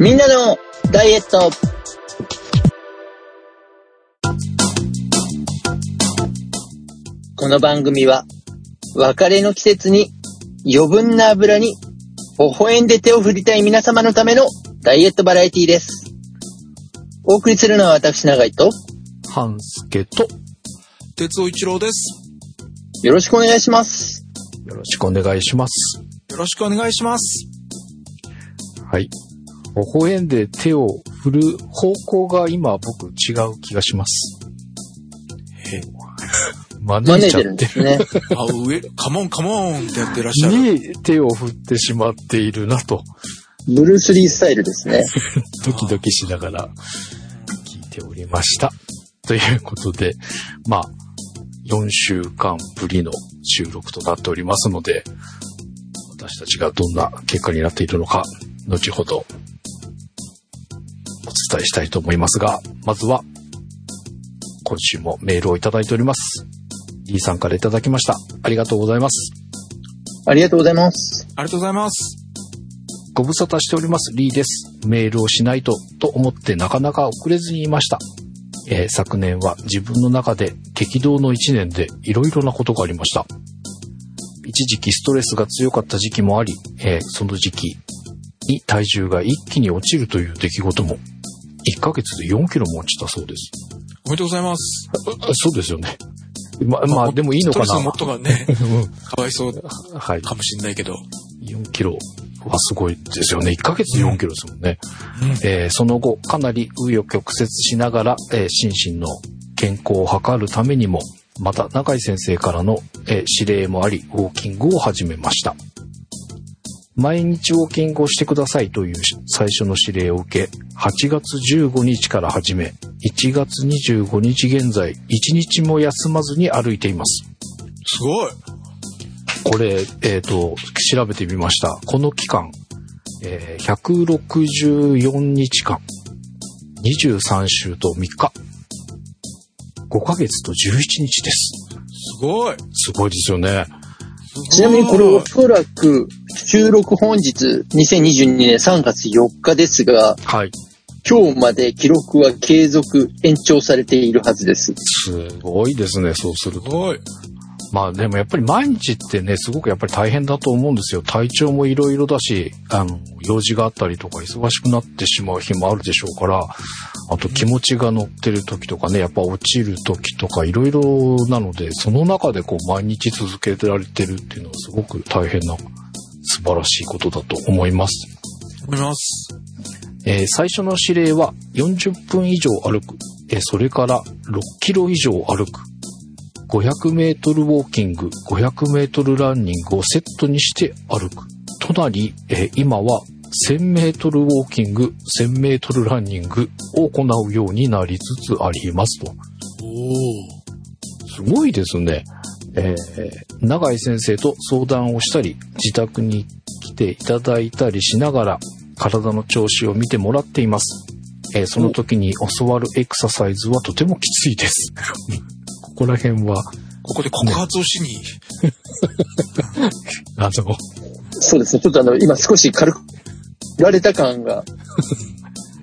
みんなのダイエット。この番組は別れの季節に余分な油に微笑んで手を振りたい皆様のためのダイエットバラエティです。お送りするのは私永井と半助と哲夫一郎です。よろしくお願いします。よろしくお願いします。よろしくお願いします。はい、微笑んで手を振る方向が今僕違う気がします。真似ちゃってるんですね。あ、上カモンカモンってやってらっしゃるに手を振ってしまっているなと。ブルースリースタイルですね。ドキドキしながら聞いておりましたということで、まあ4週間ぶりの収録となっておりますので、私たちがどんな結果になっているのか後ほどお伝えしたいと思いますが、まずは今週もメールをいただいております。D さんからいただきました。ありがとうございます。ありがとうございます。ありがとうございます。ご無沙汰しております。 D です。メールをしないと思ってなかなか送れずにいました。昨年は自分の中で激動の1年でいろいろなことがありました。一時期ストレスが強かった時期もあり、その時期に体重が一気に落ちるという出来事も1ヶ月で4キロも落ちたそうです。おめでとうございます。そうですよね。まあでもいいのかな。ストレスの元がね、かわいそうかもしれないけど、はい、4キロはすごいですよね。1ヶ月で4キロですもんね、うん。その後かなり紆余曲折しながら、心身の健康を図るためにもまた永井先生からの、指令もありウォーキングを始めました。毎日ウォーキングをしてくださいという最初の指令を受け、8月15日から始め、1月25日現在、1日も休まずに歩いています。すごい。これ、調べてみました。この期間、164日間、23週と3日、5ヶ月と11日です。すごい。すごいですよね。ちなみにこれおそらく収録本日2022年3月4日ですが、はい、今日まで記録は継続延長されているはずです。すごいですね。そうするとまあでもやっぱり毎日ってね、すごくやっぱり大変だと思うんですよ。体調もいろいろだし、用事があったりとか忙しくなってしまう日もあるでしょうから、あと気持ちが乗ってる時とかね、やっぱ落ちる時とかいろいろなので、その中でこう毎日続けられてるっていうのはすごく大変な素晴らしいことだと思います。思います。最初の指令は40分以上歩く、それから6キロ以上歩く、500メートルウォーキング、500メートルランニングをセットにして歩くとなり、今は1000メートルウォーキング、1000メートルランニングを行うようになりつつありますと。おー、すごいですね。永井先生と相談をしたり、自宅に来ていただいたりしながら体の調子を見てもらっています。その時に教わるエクササイズはとてもきついです。ここら辺はここで告発をしに、ね、そうですね。ちょっと今少し軽く振られた感が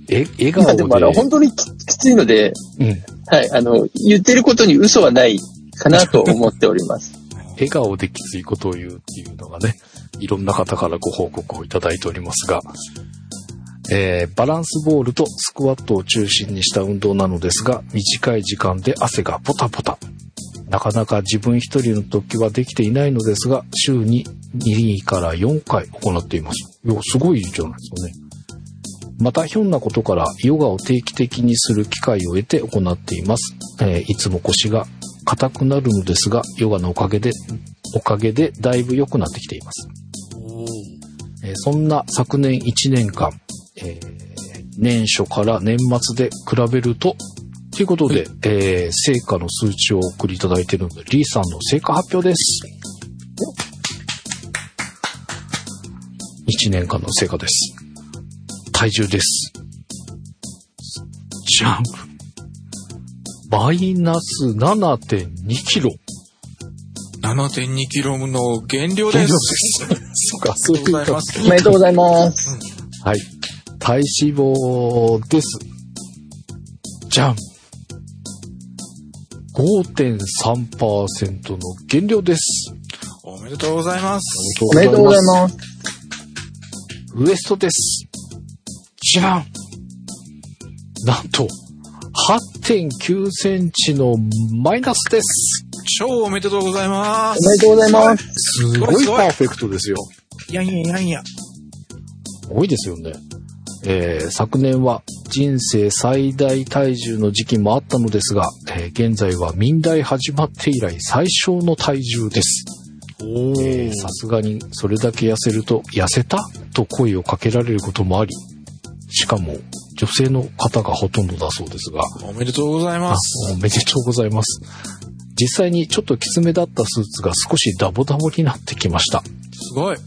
笑顔で、まあ、でも本当にきついので、うん、はい、言ってることに嘘はないかなと思っております。笑顔できついことを言うっていうのがね、いろんな方からご報告をいただいておりますが、バランスボールとスクワットを中心にした運動なのですが、短い時間で汗がポタポタ。なかなか自分一人の時はできていないのですが、週に2から4回行っています。いや、すごいじゃないですかね。またひょんなことからヨガを定期的にする機会を得て行っています。いつも腰が硬くなるのですが、ヨガのおかげでだいぶ良くなってきています。そんな昨年1年間、年初から年末で比べるということで、成果の数値をお送りいただいているので、リーさんの成果発表です。1年間の成果です。体重です。じゃん、マイナス 7.2 キロ。 7.2 キロの減量です。そうか、そういうこと。おめでとうございます。はい、体脂肪です。じゃん。5.3% の減量です。おめでとうございます。おめでとうございます。ウエストです。じゃん。なんと 8.9 センチのマイナスです。超おめでとうございます。おめでとうございます。すごいパーフェクトですよ。いやいやいやいや。多いですよね。昨年は人生最大体重の時期もあったのですが、現在は民大始まって以来最小の体重です。さすがにそれだけ痩せると痩せたと声をかけられることもあり、しかも女性の方がほとんどだそうですが。おめでとうございます。おめでとうございます。実際にちょっときつめだったスーツが少しダボダボになってきました。すごい。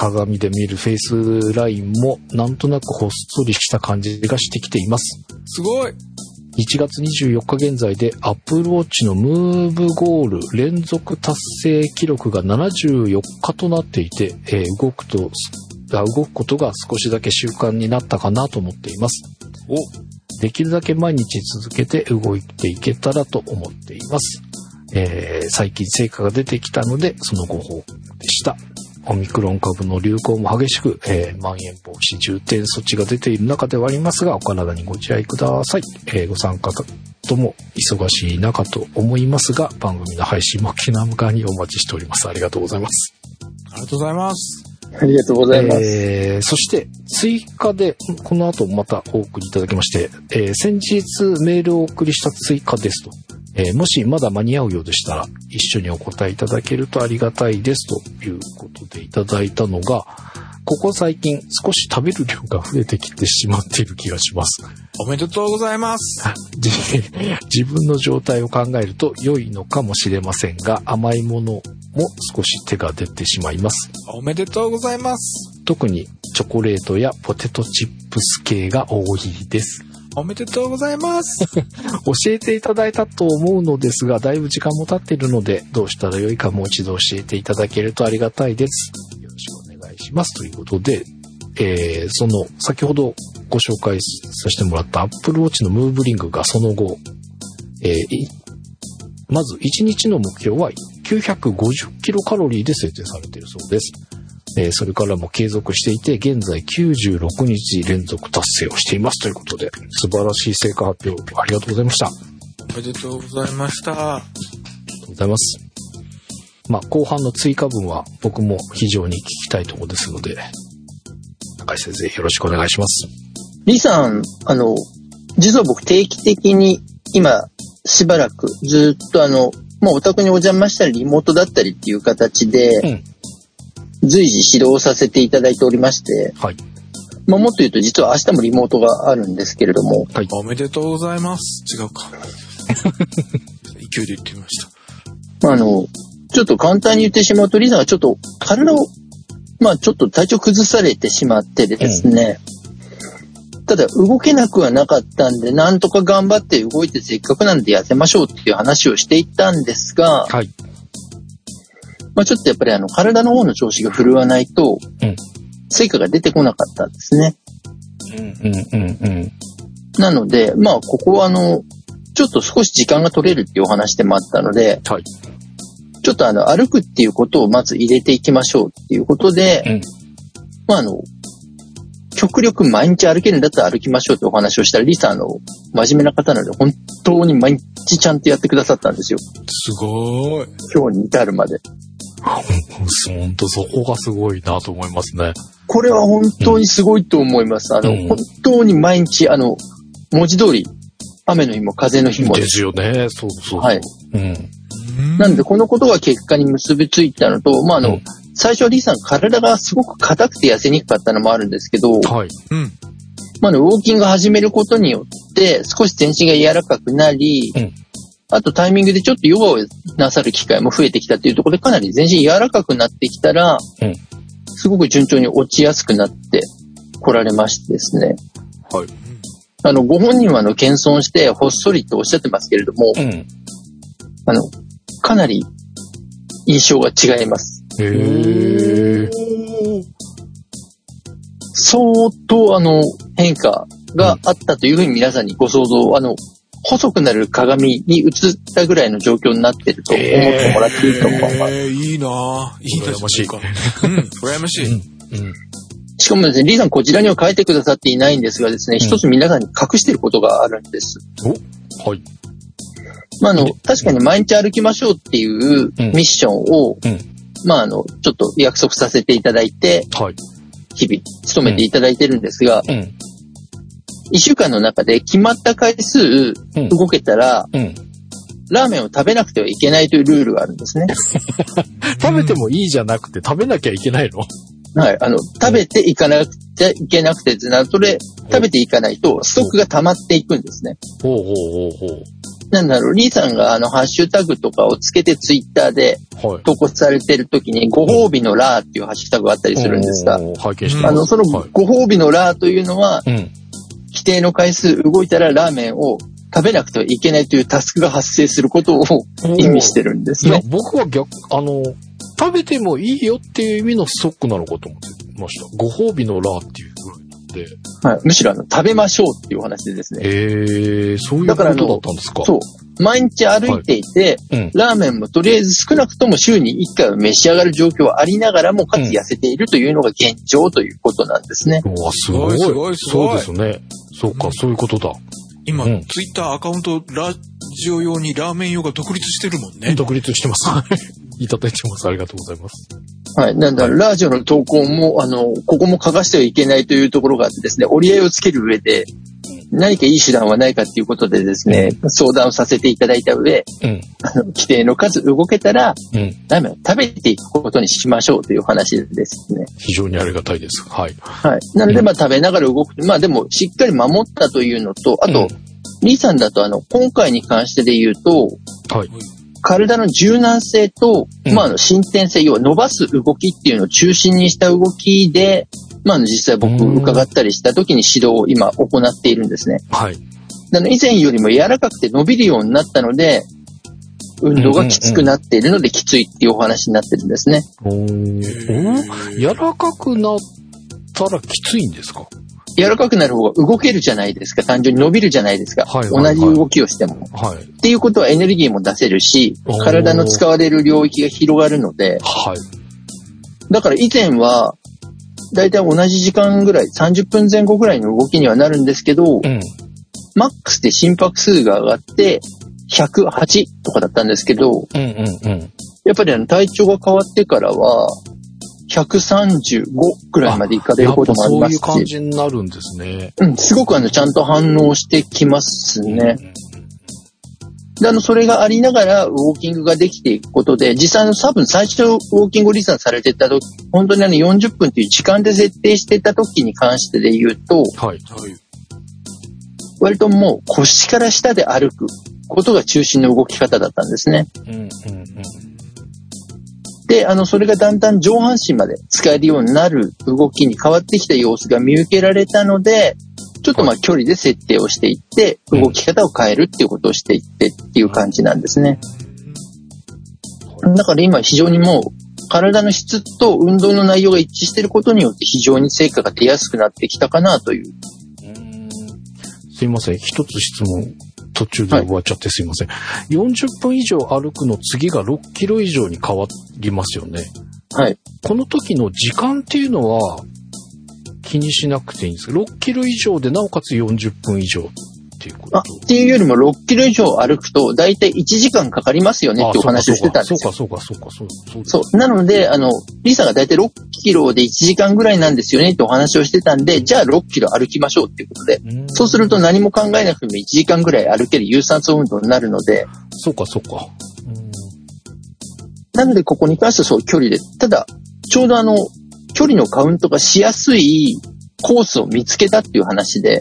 鏡で見るフェイスラインもなんとなくほっそりした感じがしてきています。すごい。1月24日現在でApple Watchのムーブゴール連続達成記録が74日となっていて、動くことが少しだけ習慣になったかなと思っています。お、できるだけ毎日続けて動いていけたらと思っています。最近成果が出てきたのでそのご報告でした。オミクロン株の流行も激しく、まん延防止重点措置が出ている中ではありますが、お体にご自愛ください。ご参加とも忙しい中と思いますが、番組の配信も気なむかにお待ちしております。ありがとうございます。ありがとうございます。ありがとうございます。そして追加でこの後またお送りいただきまして、先日メールをお送りした追加ですと、もしまだ間に合うようでしたら一緒にお答えいただけるとありがたいですということでいただいたのが、ここ最近少し食べる量が増えてきてしまっている気がします。おめでとうございます。自分の状態を考えると良いのかもしれませんが、甘いものも少し手が出てしまいます。おめでとうございます。特にチョコレートやポテトチップス系が多いです。おめでとうございます。教えていただいたと思うのですが、だいぶ時間も経っているので、どうしたらよいかもう一度教えていただけるとありがたいです。よろしくお願いします。ということで、その先ほどご紹介させてもらった Apple Watch のムーブリングがその後、まず1日の目標は950キロカロリーで設定されているそうです。それからも継続していて、現在96日連続達成をしていますということで、素晴らしい成果発表ありがとうございました。おめでとうございました。ありがとうございます。まあ後半の追加分は僕も非常に聞きたいところですので、中井先生よろしくお願いします。李さん、実は僕定期的に今しばらくずっとまあお宅にお邪魔したりリモートだったりっていう形で、うん、随時指導させていただいておりまして、はい、まあ、もっと言うと実は明日もリモートがあるんですけれども、はい、おめでとうございます。違うか。勢いで言ってみました。ちょっと簡単に言ってしまうと、リーさんはちょっと体を、まあちょっと体調崩されてしまってですね、ただ動けなくはなかったんで、なんとか頑張って動いてせっかくなんで痩せましょうっていう話をしていったんですが、はい、まあ、ちょっとやっぱり体の方の調子が振るわないと成果が出てこなかったんですね。うんうんうんうん、なのでまあここはちょっと少し時間が取れるっていうお話でもあったので、はい、ちょっと歩くっていうことをまず入れていきましょうっていうことで、うん、まあ極力毎日歩けるんだったら歩きましょうってお話をしたら、リサ真面目な方なので本当に毎日ちゃんとやってくださったんですよ。すごい。今日に至るまで。本当そこがすごいなと思いますね。これは本当にすごいと思います。うん、本当に毎日文字通り雨の日も風の日もですよね。そうそう。はい。うん。なんでこのことが結果に結びついたのと、まあうん、最初はリーさん体がすごく硬くて痩せにくかったのもあるんですけど、はい。うん。まあウォーキングを始めることによって少し全身が柔らかくなり。うん。あとタイミングでちょっとヨガをなさる機会も増えてきたというところで、かなり全身柔らかくなってきたら、うん、すごく順調に落ちやすくなって来られましてですね。はい。ご本人は謙遜してほっそりとおっしゃってますけれども、うん、かなり印象が違います。へー。相当変化があったというふうに皆さんにご想像、細くなる鏡に映ったぐらいの状況になってると思ってもらっていいと思います。いいなぁ。いいなぁ。羨ましい。羨ましい。うんうん、しかもですね、リーさんこちらには書いてくださっていないんですがですね、一つ皆さんに隠していることがあるんです。お、はい。まあ確かに毎日歩きましょうっていうミッションを、まあちょっと約束させていただいて、はい、日々努めていただいてるんですが、1週間の中で決まった回数動けたら、ラーメンを食べなくてはいけないというルールがあるんですね。食べてもいいじゃなくて食べなきゃいけないの？はい、食べていかなくちゃいけなくて、それ食べていかないとストックが溜まっていくんですね。ほうほうほうほう。なんだろう、リーさんがハッシュタグとかをつけてツイッターで投稿されてるときに、ご褒美のラーっていうハッシュタグがあったりするんですが、そのご褒美のラーというのは、規定の回数動いたらラーメンを食べなくてはいけないというタスクが発生することを意味してるんですね。いや、僕は逆、食べてもいいよっていう意味のストックなのかと思ってました。ご褒美のラーっていうぐらいなんで。はい。むしろ食べましょうっていうお話でですね。そういうことだったんですか。そう。毎日歩いていて、ラーメンもとりあえず少なくとも週に1回は召し上がる状況はありながらも、かつ痩せているというのが現状ということなんですね。うわ、すごい。すごい、すごい。そうですね。そうか、そういうことだ。今、ツイッターアカウント、ラジオ用にラーメン用が独立してるもんね。独立してます。いただいてます。ありがとうございます。はい。なんだ、ラジオの投稿も、ここも欠かしてはいけないというところがあってですね、折り合いをつける上で、何かいい手段はないかということでですね、相談をさせていただいた上、規定の数動けたら、ラーメンを食べていくことにしましょうという話ですね。非常にありがたいです。はい。はい。なので、食べながら動く。でも、しっかり守ったというのと、あと、リーさんだと、今回に関してで言うと、はい。体の柔軟性と、伸展性、要は伸ばす動きっていうのを中心にした動きで、実際僕伺ったりした時に指導を今行っているんですね。はい。以前よりも柔らかくて伸びるようになったので、運動がきつくなっているのできついっていうお話になってるんですね。柔らかくなったらきついんですか？柔らかくなる方が動けるじゃないですか。単純に伸びるじゃないですか。はいはいはい、同じ動きをしても、はい。っていうことはエネルギーも出せるし、体の使われる領域が広がるので、はい、だから以前は、だいたい同じ時間ぐらい、30分前後ぐらいの動きにはなるんですけど、マックスで心拍数が上がって、108とかだったんですけど、やっぱり体調が変わってからは、135くらいまでいかれることもありますし。そういう感じになるんですね。すごくちゃんと反応してきますね。で、それがありながらウォーキングができていくことで、実際多分最初ウォーキングをリーさんされてた時、本当に40分という時間で設定してた時に関してで言うと、はい、割ともう腰から下で歩くことが中心の動き方だったんですね。で、それがだんだん上半身まで使えるようになる動きに変わってきた様子が見受けられたので、ちょっと距離で設定をしていって、動き方を変えるっていうことをしていってっていう感じなんですね。だから今非常にもう、体の質と運動の内容が一致していることによって非常に成果が出やすくなってきたかなという。すいません、一つ質問。途中で終わっちゃってすいません。はい、40分以上歩くの次が6キロ以上に変わりますよね。はい。この時の時間っていうのは気にしなくていいんですか？6キロ以上でなおかつ40分以上っていうこと？っていうよりも6キロ以上歩くとだいたい1時間かかりますよねってお話をしてたんですよ。そうか。なので、リーさんがだいたい6キロで1時間ぐらいなんですよねってお話をしてたんで、じゃあ6キロ歩きましょうっていうことで、そうすると何も考えなくても1時間ぐらい歩ける有酸素運動になるので。そうか。なのでここに関してはそう距離で、ただちょうど距離のカウントがしやすいコースを見つけたっていう話で、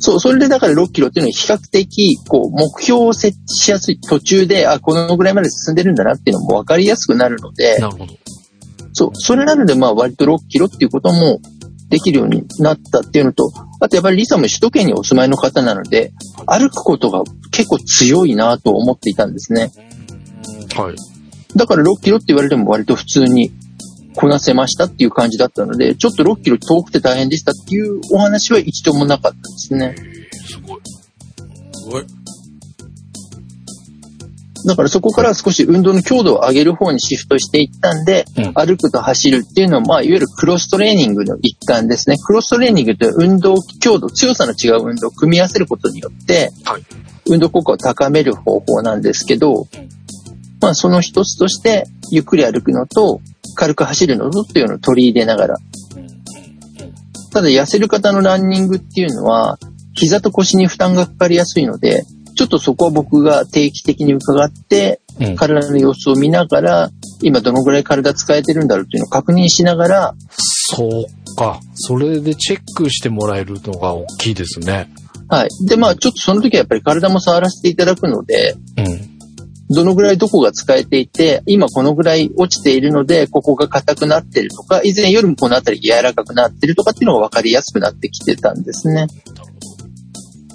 そう、それでだから6キロっていうのは比較的目標を設置しやすい、途中でこのぐらいまで進んでるんだなっていうのも分かりやすくなるので、なるほど。そう、それなので割と6キロっていうこともできるようになったっていうのと、あとやっぱりリサも首都圏にお住まいの方なので、歩くことが結構強いなと思っていたんですね。はい。だから6キロって言われても割と普通にこなせましたっていう感じだったので、ちょっと6キロ遠くて大変でしたっていうお話は一度もなかったですね。すごい。すごい。だからそこから少し運動の強度を上げる方にシフトしていったんで、うん、歩くと走るっていうのは、まあ、いわゆるクロストレーニングの一環ですね。クロストレーニングって運動強度、強さの違う運動を組み合わせることによって、はい、運動効果を高める方法なんですけど、まあ、その一つとしてゆっくり歩くのと軽く走るのとっていうのを取り入れながら、ただ痩せる方のランニングっていうのは膝と腰に負担がかかりやすいので、ちょっとそこは僕が定期的に伺って、体の様子を見ながら、今どのぐらい体使えてるんだろうっていうのを確認しながら。そうか。それでチェックしてもらえるのが大きいですね。はい。で、まあちょっとその時はやっぱり体も触らせていただくので、どのぐらいどこが使えていて、今このぐらい落ちているので、ここが硬くなってるとか、以前よりもこのあたり柔らかくなってるとかっていうのが分かりやすくなってきてたんですね。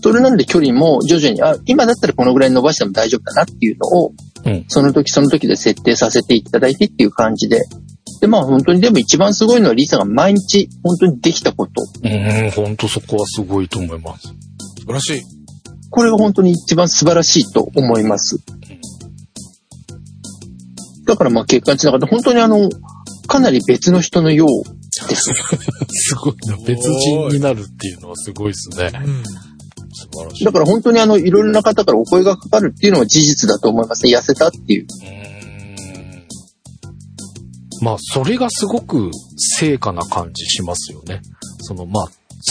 それなんで距離も徐々に、あ、今だったらこのぐらい伸ばしても大丈夫だなっていうのを、その時その時で設定させていただいてっていう感じで。で、まあ本当にでも一番すごいのはリーさんが毎日本当にできたこと。本当そこはすごいと思います。素晴らしい。これが本当に一番素晴らしいと思います。だからまあ結果につながって本当にかなり別の人のようです。すごいな。別人になるっていうのはすごいですね。だから本当にいろいろな方からお声がかかるっていうのは事実だと思いますね。痩せたっていう。まあそれがすごく成果な感じしますよね。まあ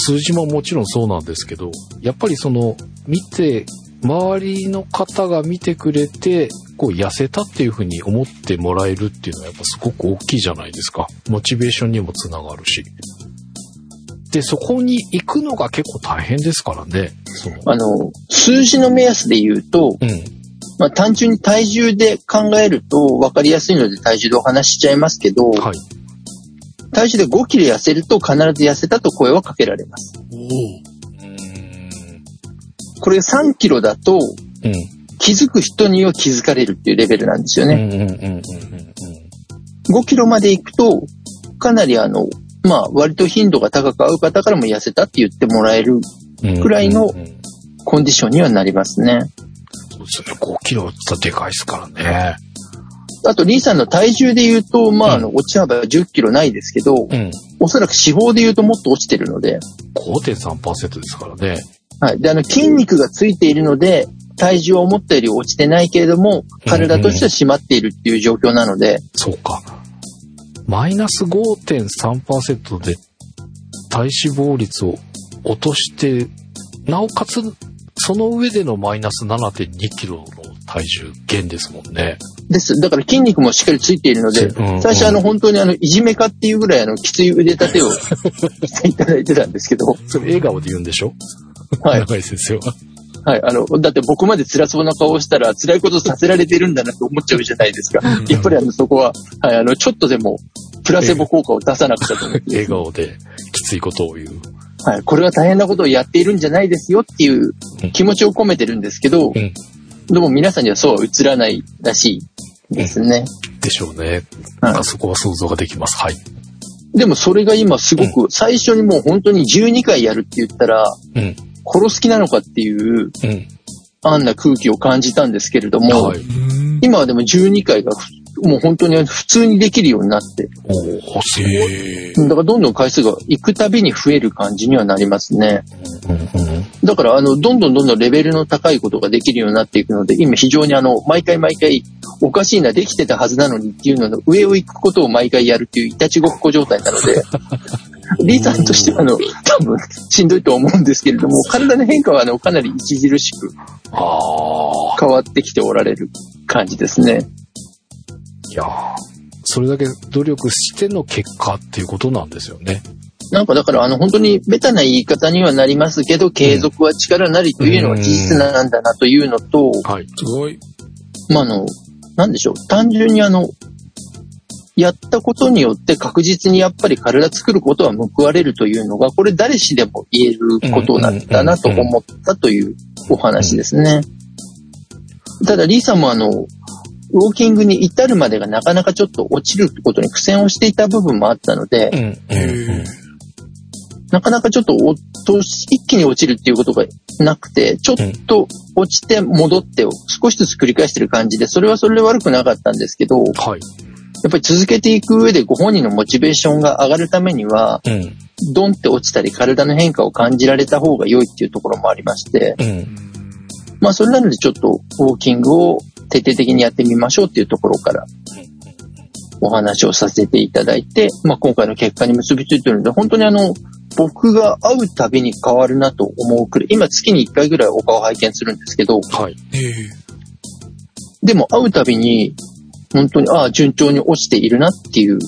数字ももちろんそうなんですけど、やっぱり周りの方が見てくれて、こう痩せたっていうふうに思ってもらえるっていうのはやっぱすごく大きいじゃないですか。モチベーションにもつながるし。で、そこに行くのが結構大変ですからね。数字の目安で言うと、まあ、単純に体重で考えると分かりやすいので体重でお話ししちゃいますけど、はい、体重で5キロ痩せると必ず痩せたと声はかけられます。これ3キロだと、気づく人には気づかれるっていうレベルなんですよね。5キロまで行くと、かなりまあ割と頻度が高く合う方からも痩せたって言ってもらえるくらいのコンディションにはなりますね。そうですね。5キロってでかいですからね。あと、リーさんの体重で言うと、まあ落ち幅は10キロないですけど、おそらく脂肪で言うともっと落ちてるので。5.3% ですからね。はい。で、筋肉がついているので、体重は思ったより落ちてないけれども、体としては締まっているっていう状況なので。そうか。マイナス 5.3% で体脂肪率を落として、なおかつその上でのマイナス 7.2 キロの体重減ですもんね。です。だから筋肉もしっかりついているので、最初本当にいじめかっていうぐらいきつい腕立てをしていただいてたんですけど。それ笑顔で言うんでしょ？はい。長井先生は。はい。だって僕まで辛そうな顔をしたら辛いことさせられてるんだなって思っちゃうじゃないですか。やっぱりそこは、はい、ちょっとでもプラセボ効果を出さなくちゃと思って。笑顔できついことを言う。はい。これは大変なことをやっているんじゃないですよっていう気持ちを込めてるんですけど、でも皆さんにはそうは映らないらしいですね。でしょうね。なんかそこは想像ができます。はい。でもそれが今すごく、最初にもう本当に12回やるって言ったら、殺す気なのかっていう、あんな空気を感じたんですけれども、はい、今はでも12回がもう本当に普通にできるようになって、だからどんどん回数が行くたびに増える感じにはなりますね。だからどんどんレベルの高いことができるようになっていくので、今非常に毎回おかしいな、できてたはずなのにっていうのの上を行くことを毎回やるっていういたちごっこ状態なので、リーさんとしては多分しんどいと思うんですけれども、体の変化はかなり著しく変わってきておられる感じですね。いやー、それだけ努力しての結果っていうことなんですよね。なんかだから本当にベタな言い方にはなりますけど、継続は力なりというのは事実なんだなというのと、はい、すごい。まあなんでしょう、単純にやったことによって確実にやっぱり体作ることは報われるというのが、これ誰しでも言えることなんだなと思ったというお話ですね。ただリーさんもウォーキングに至るまでがなかなかちょっと落ちるってことに苦戦をしていた部分もあったので、うんうん、なかなかちょっと一気に落ちるっていうことがなくて、ちょっと落ちて戻ってを少しずつ繰り返してる感じで、それはそれで悪くなかったんですけど、はい、やっぱり続けていく上でご本人のモチベーションが上がるためには、うん、ドンって落ちたり体の変化を感じられた方が良いっていうところもありまして、うんまあ、それなのでちょっとウォーキングを徹底的にやってみましょうっていうところからお話をさせていただいて、まあ、今回の結果に結びついているので、本当に僕が会うたびに変わるなと思うくらい、今月に1回ぐらいお顔を拝見するんですけど、はい、でも会うたびに本当に順調に落ちているなっていう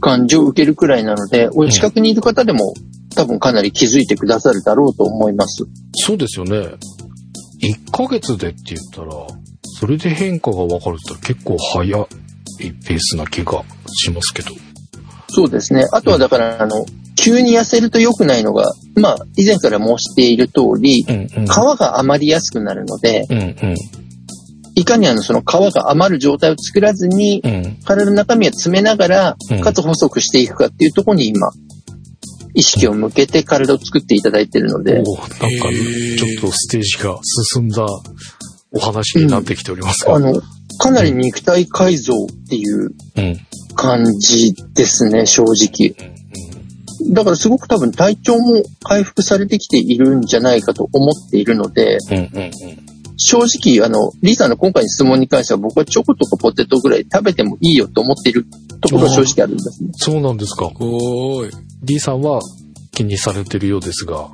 感じを受けるくらいなので、お近くにいる方でも多分かなり気づいてくださるだろうと思います。そうですよね。1ヶ月でって言ったら、それで変化が分かるって言ったら結構早いペースな気がしますけど。そうですね。あとはだから、うん、急に痩せると良くないのが、まあ、以前から申している通り、うんうん、皮が余りやすくなるので、うんうん、いかにその皮が余る状態を作らずに、うん、体の中身を詰めながら、かつ細くしていくかっていうところに今、意識を向けて体を作っていただいているので、なんか、ね、ちょっとステージが進んだお話になってきておりますが、かなり肉体改造っていう感じですね、正直。だからすごく多分体調も回復されてきているんじゃないかと思っているので、うんうんうん、正直リーさんの今回の質問に関しては、僕はチョコとかポテトぐらい食べてもいいよと思っているところが正直あるんですね。そうなんですか。おーい。D さんは気にされてるようですが、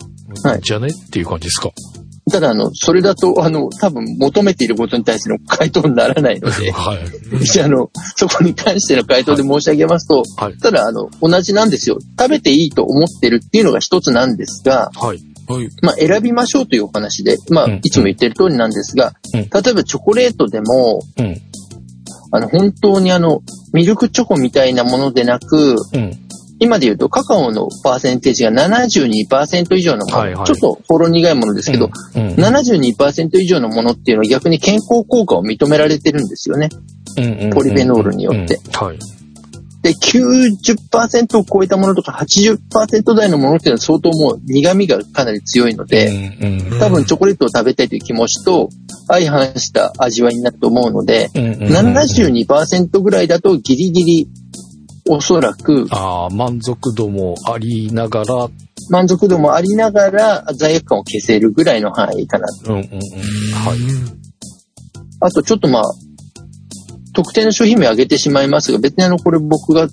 はい、じゃねっていう感じですか。ただそれだと多分求めていることに対しての回答にならないので、はい、そこに関しての回答で申し上げますと、はい、ただ同じなんですよ。食べていいと思ってるっていうのが一つなんですが、はいはい、まあ選びましょうというお話で、まあいつも言ってる通りなんですが、うん、例えばチョコレートでも、うん、本当にミルクチョコみたいなものでなく、うん今で言うとカカオのパーセンテージが 72% 以上のもの、はいはい、ちょっとほろ苦いものですけど、うんうん、72% 以上のものっていうのは逆に健康効果を認められてるんですよね、うんうんうん、ポリフェノールによって、うんうんはい、で 90% を超えたものとか 80% 台のものっていうのは相当もう苦味がかなり強いので、うんうんうん、多分チョコレートを食べたいという気持ちと相反した味わいになると思うので、うんうんうん、72% ぐらいだとギリギリおそらく満足度もありながら罪悪感を消せるぐらいの範囲かなと、うんうんうんはい、あとちょっとまあ特定の商品名を挙げてしまいますが、別にこれ僕が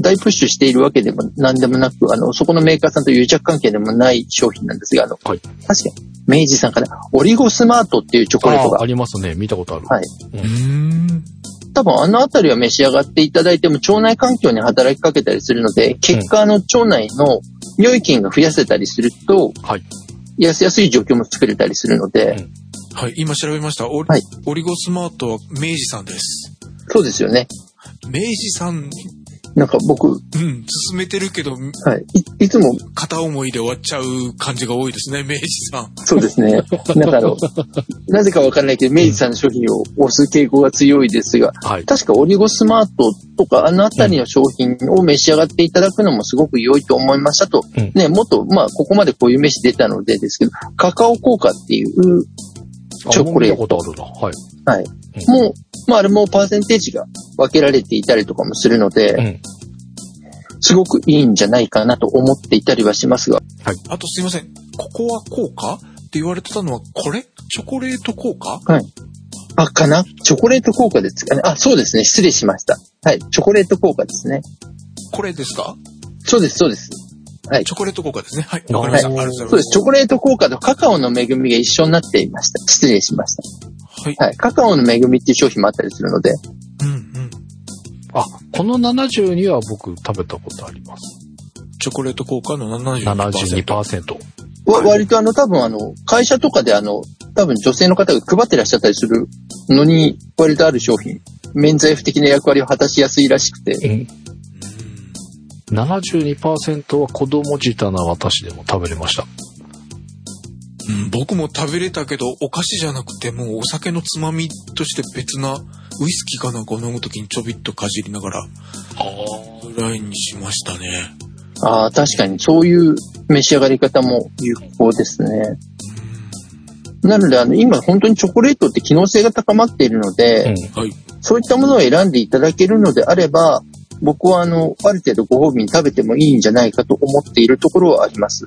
大プッシュしているわけでも何でもなく、そこのメーカーさんと癒着関係でもない商品なんですが、はい、確かに明治さんからオリゴスマートっていうチョコレートが ありますね。見たことある、はい、うん多分あたりは召し上がっていただいても腸内環境に働きかけたりするので、結果腸内の良い菌が増やせたりすると、はい、痩せやすい状況も作れたりするので、うん、はい今調べました、はい、オリゴスマートは明治さんです。そうですよね。明治さんなんか僕、うん、進めてるけど、はい、いつも片思いで終わっちゃう感じが多いですね、明治さん。そうですね。なぜかわからないけど、明治さんの商品を推す傾向が強いですが、うん、確かオリゴスマートとか、あたりの商品を召し上がっていただくのもすごく良いと思いましたと、うん、ね、もっと、まあ、ここまでこういう飯出たのでですけど、カカオ効果っていうチョコレート。はい。はい。うん、もう、まあ、あれもパーセンテージが分けられていたりとかもするので、うん、すごくいいんじゃないかなと思っていたりはしますが、はい、あとすいません、ココア効果って言われてたのはこれチョコレート効果、はい、かなチョコレート効果ですかね。そうですね、失礼しました。はい、チョコレート効果ですね。これですか？そうですそうです。はい、チョコレート効果ですね。はい、わかりました。はい、そうです。チョコレート効果とカカオの恵みが一緒になっていました。失礼しました。はいはい、カカオの恵みっていう商品もあったりするので、うんうん、この72は僕食べたことあります。チョコレート効果の 72%、はい、割と多分会社とかで多分女性の方が配ってらっしゃったりするのに割とある商品、免罪符的な役割を果たしやすいらしくて、うん、72% は子供舌な私でも食べれました。うん、僕も食べれたけど、お菓子じゃなくてもうお酒のつまみとして別なウイスキーかなんかを飲むときにちょびっとかじりながらぐらいにしましたね。ああ、確かにそういう召し上がり方も有効ですね。うん、なので今本当にチョコレートって機能性が高まっているので、うん、はい、そういったものを選んでいただけるのであれば、僕はある程度ご褒美に食べてもいいんじゃないかと思っているところはあります。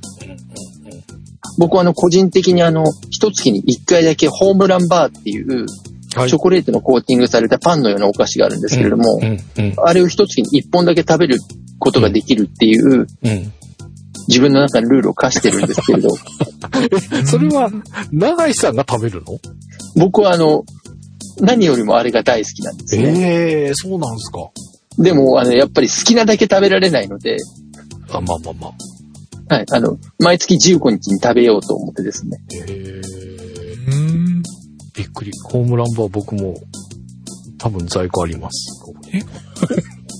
僕は個人的に一月に一回だけホームランバーっていう、はい、チョコレートのコーティングされたパンのようなお菓子があるんですけれども、うんうんうん、あれを一月に一本だけ食べることができるっていう、うんうん、自分の中のルールを課してるんですけれどそれは永井さんが食べるの？僕は何よりもあれが大好きなんですね。そうなんですか。でもやっぱり好きなだけ食べられないので、あ、まあまあまあ、はい、毎月15日に食べようと思ってですね。びっくり。ホームランバー僕も多分在庫あります。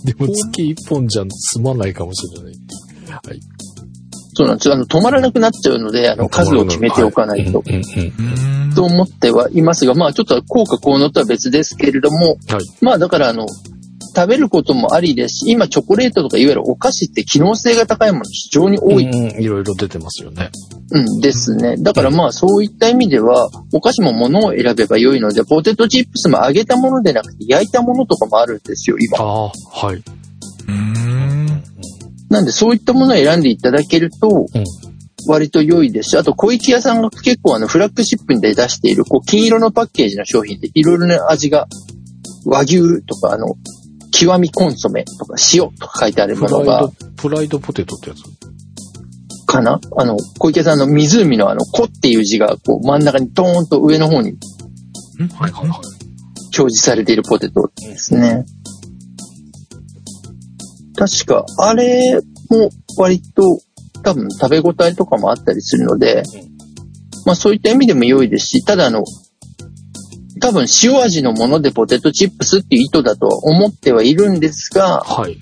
でも月1本じゃ済まないかもしれない。はい。そうなんです。止まらなくなっちゃうので、数を決めておかないと、はい、と思ってはいますが、まあちょっと効果効能とは別ですけれども、はい、まあだから食べることもありですし、今チョコレートとかいわゆるお菓子って機能性が高いもの非常に多い。うん、いろいろ出てますよね。うんですね。だからまあそういった意味では、お菓子もものを選べば良いので、ポテトチップスも揚げたものでなくて焼いたものとかもあるんですよ、今。ああ、はい。なんでそういったものを選んでいただけると、割と良いですし、あと小池屋さんが結構フラッグシップで出している、金色のパッケージの商品でいろいろな味が、和牛とか極みコンソメとか塩とか書いてあるものがプライドポテトってやつかな。小池さんの湖の「子」っていう字が真ん中にドーンと上の方に表示されているポテトですね。確かあれも割と多分食べ応えとかもあったりするので、まあそういった意味でも良いですし、ただ多分塩味のものでポテトチップスっていう意図だとは思ってはいるんですが、はい、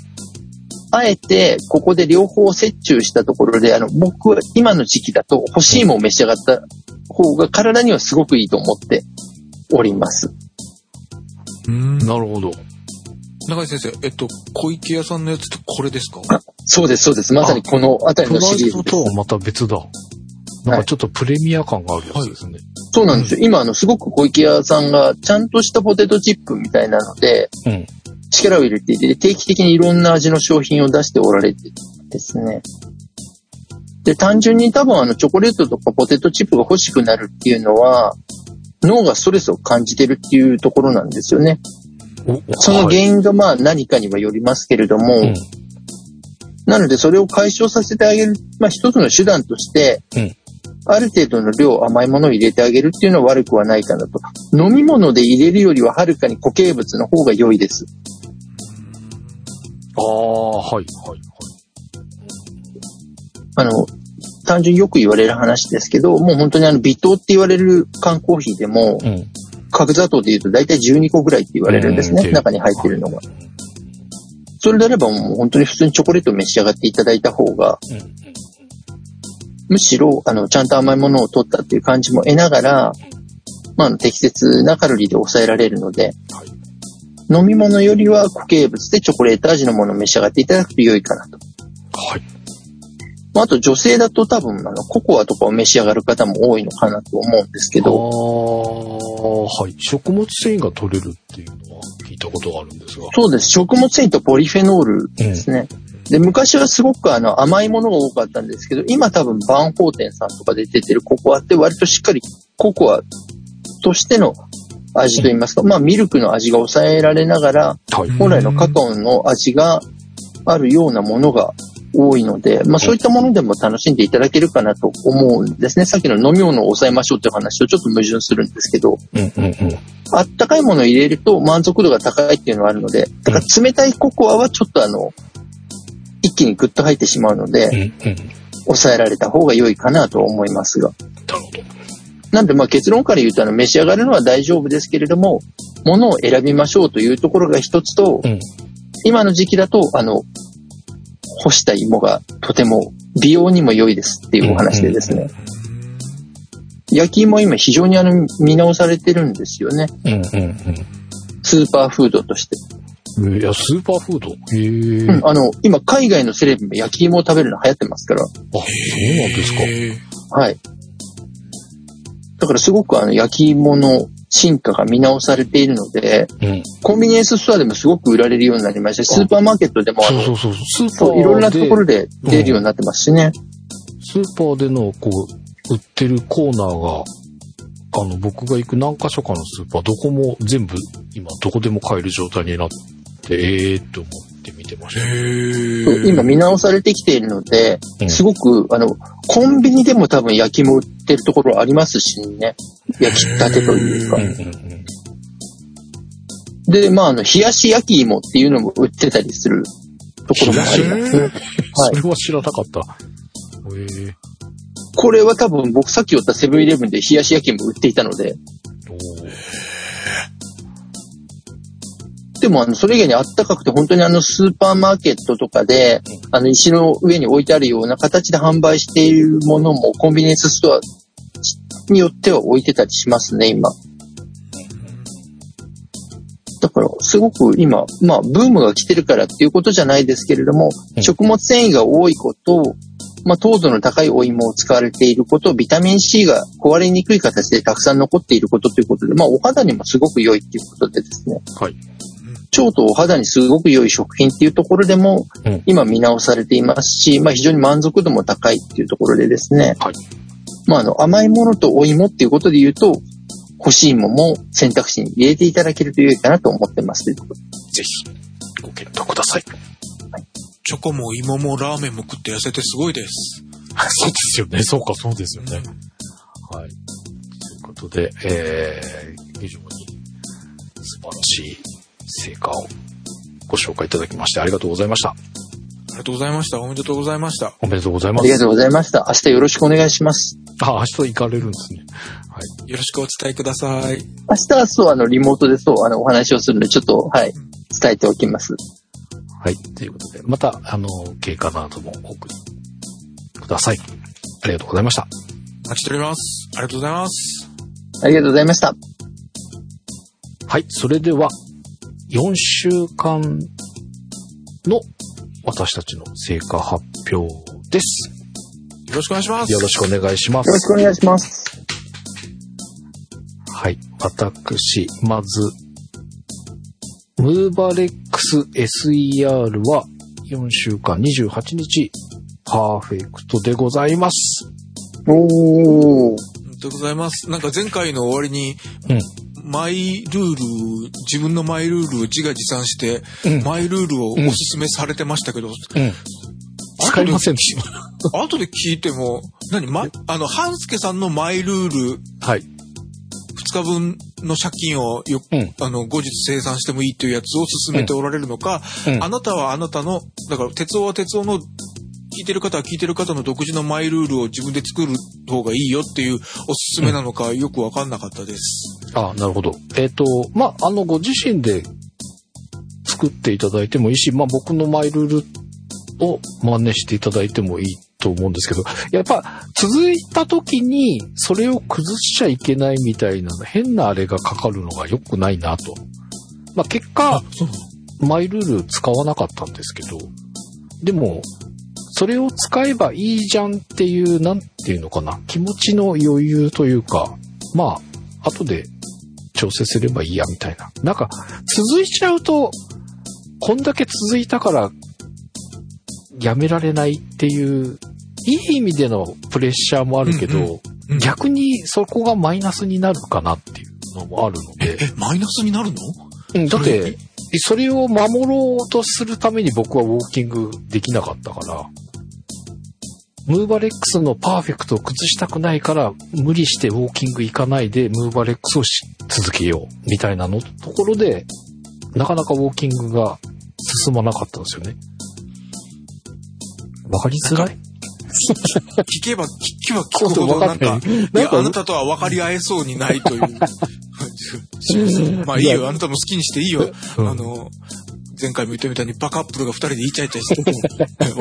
あえてここで両方折衷したところで、僕は今の時期だと干し芋を召し上がった方が体にはすごくいいと思っております。なるほど。永井先生、小池屋さんのやつってこれですか？そうですそうです。まさにこのあたりのシリーズです。プライドとはまた別だ。なんかちょっとプレミア感があるやつですね。はい、そうなんですよ。今すごく小池屋さんがちゃんとしたポテトチップみたいなので、うん、力を入れていて、定期的にいろんな味の商品を出しておられてですね。で、単純に多分チョコレートとかポテトチップが欲しくなるっていうのは、脳がストレスを感じてるっていうところなんですよね。その原因がまあ何かにはよりますけれども、うん、なのでそれを解消させてあげる、まあ一つの手段として、うん、ある程度の量甘いものを入れてあげるっていうのは悪くはないかなと。飲み物で入れるよりははるかに固形物の方が良いです。ああ、はいはいはい。単純によく言われる話ですけど、もう本当に微糖って言われる缶コーヒーでも、うん、角砂糖で言うと大体12個ぐらいって言われるんですね、中に入ってるのが。それであればもう本当に普通にチョコレートを召し上がっていただいた方が、うん、むしろちゃんと甘いものを取ったっていう感じも得ながら、まあ、適切なカロリーで抑えられるので、はい、飲み物よりは固形物でチョコレート味のものを召し上がっていただくと良いかなと、はい、まあ、あと女性だと多分ココアとかを召し上がる方も多いのかなと思うんですけど、はい、食物繊維が取れるっていうのは聞いたことがあるんですが、そうです。食物繊維とポリフェノールですね、うん、で昔はすごく甘いものが多かったんですけど、今多分バンホーテンさんとかで出てるココアって割としっかりココアとしての味といいますか、まあミルクの味が抑えられながら、本来のカカオの味があるようなものが多いので、まあそういったものでも楽しんでいただけるかなと思うんですね。さっきの飲み物を抑えましょうっていう話とちょっと矛盾するんですけど、あったかいものを入れると満足度が高いっていうのはあるので、だから冷たいココアはちょっと一気にグッと入ってしまうので、うんうん、抑えられた方が良いかなと思いますが、なんでまあ結論から言うと召し上がるのは大丈夫ですけれども、物を選びましょうというところが一つと、うん、今の時期だと干した芋がとても美容にも良いですっていうお話でですね、うんうん、焼き芋今非常に見直されてるんですよね、うんうんうん、スーパーフードとして。いやスーパーフード、うん、今海外のセレブも焼き芋を食べるの流行ってますから。あ、そうなんですか。はい。だからすごく焼き芋の進化が見直されているので、うん、コンビニエンスストアでもすごく売られるようになりましたし、スーパーマーケットでもそういろんなところで出るようになってますしね、うん、スーパーでのこう売ってるコーナーが僕が行く何か所かのスーパーどこも全部今どこでも買える状態になってと思って見てました。今見直されてきているので、うん、すごくコンビニでも多分焼きも売ってるところありますしね、焼きたてというか、うんうんうん、で冷やし焼き芋っていうのも売ってたりするところもあります、はい、それは知らなかった。これは多分僕さっき言ったセブンイレブンで冷やし焼き芋売っていたので、でもそれ以外にあったかくて本当にスーパーマーケットとかで石の上に置いてあるような形で販売しているものもコンビニエンスストアによっては置いてたりしますね今。だからすごく今、ブームが来てるからっていうことじゃないですけれども、食物繊維が多いこと、糖度の高いお芋を使われていること、ビタミン C が壊れにくい形でたくさん残っていることということで、お肌にもすごく良いっていうことでですね、はい、腸とお肌にすごく良い食品っていうところでも、今見直されていますし、非常に満足度も高いっていうところでですね、はい、甘いものとお芋っていうことで言うと、干し芋も選択肢に入れていただけると良いかなと思ってます。ぜひご検討ください。チョコも芋もラーメンも食って痩せてすごいです。そうですよね。そうか、そうですよね。うん、はい。ということで、非常に素晴らしい成果をご紹介いただきましてありがとうございました。ありがとうございました。おめでとうございました。おめでとうございます。ありがとうございました。明日よろしくお願いします。あ、明日行かれるんですね。はい。よろしくお伝えください。明日はそう、リモートでそう、お話をするので、ちょっと、はい、伝えておきます。はい。ということで、また、経過などもお送りください。ありがとうございました。待ちしております。ありがとうございます。ありがとうございました。はい。それでは、4週間の私たちの成果発表です。よろしくお願いします。よろしくお願いします。よろしくお願いします。はい。私、まず、ムーバレックス SER は4週間28日パーフェクトでございます。おー。でございます。なんか前回の終わりに、うん、マイルール、自分のマイルールを自画自賛して、うん、マイルールをおすすめされてましたけど、うん、使いませんでした。後で聞いても、半助さんのマイルール。はい。2日分の借金をうん、後日清算してもいいというやつを勧めておられるのか、うん、あなたはあなたの、だから鉄夫は鉄夫の、聞いてる方は聞いてる方の独自のマイルールを自分で作る方がいいよっていうおすすめなのか、よく分かんなかったです。あ、なるほど。ご自身で作っていただいてもいいし、僕のマイルールを真似していただいてもいいと思うんですけど、やっぱ続いた時にそれを崩しちゃいけないみたいな変なあれがかかるのが良くないなと。結果マイルール使わなかったんですけど、でもそれを使えばいいじゃんっていうなんていうのかな、気持ちの余裕というか、後で調整すればいいやみたいな、なんか続いちゃうとこんだけ続いたからやめられないっていういい意味でのプレッシャーもあるけど、うんうんうん、逆にそこがマイナスになるかなっていうのもあるので。マイナスになるの？うん、だってそれを守ろうとするために僕はウォーキングできなかったから、ムーバレックスのパーフェクトを崩したくないから無理してウォーキング行かないでムーバレックスを続けようみたいなのところで、なかなかウォーキングが進まなかったんですよね。わかりづらい。聞けば聞くほどなんかあなたとは分かり合えそうにないという。いいよ、あなたも好きにしていいよ。前回も言ったみたいにバカップルが二人でイチャイチャしてて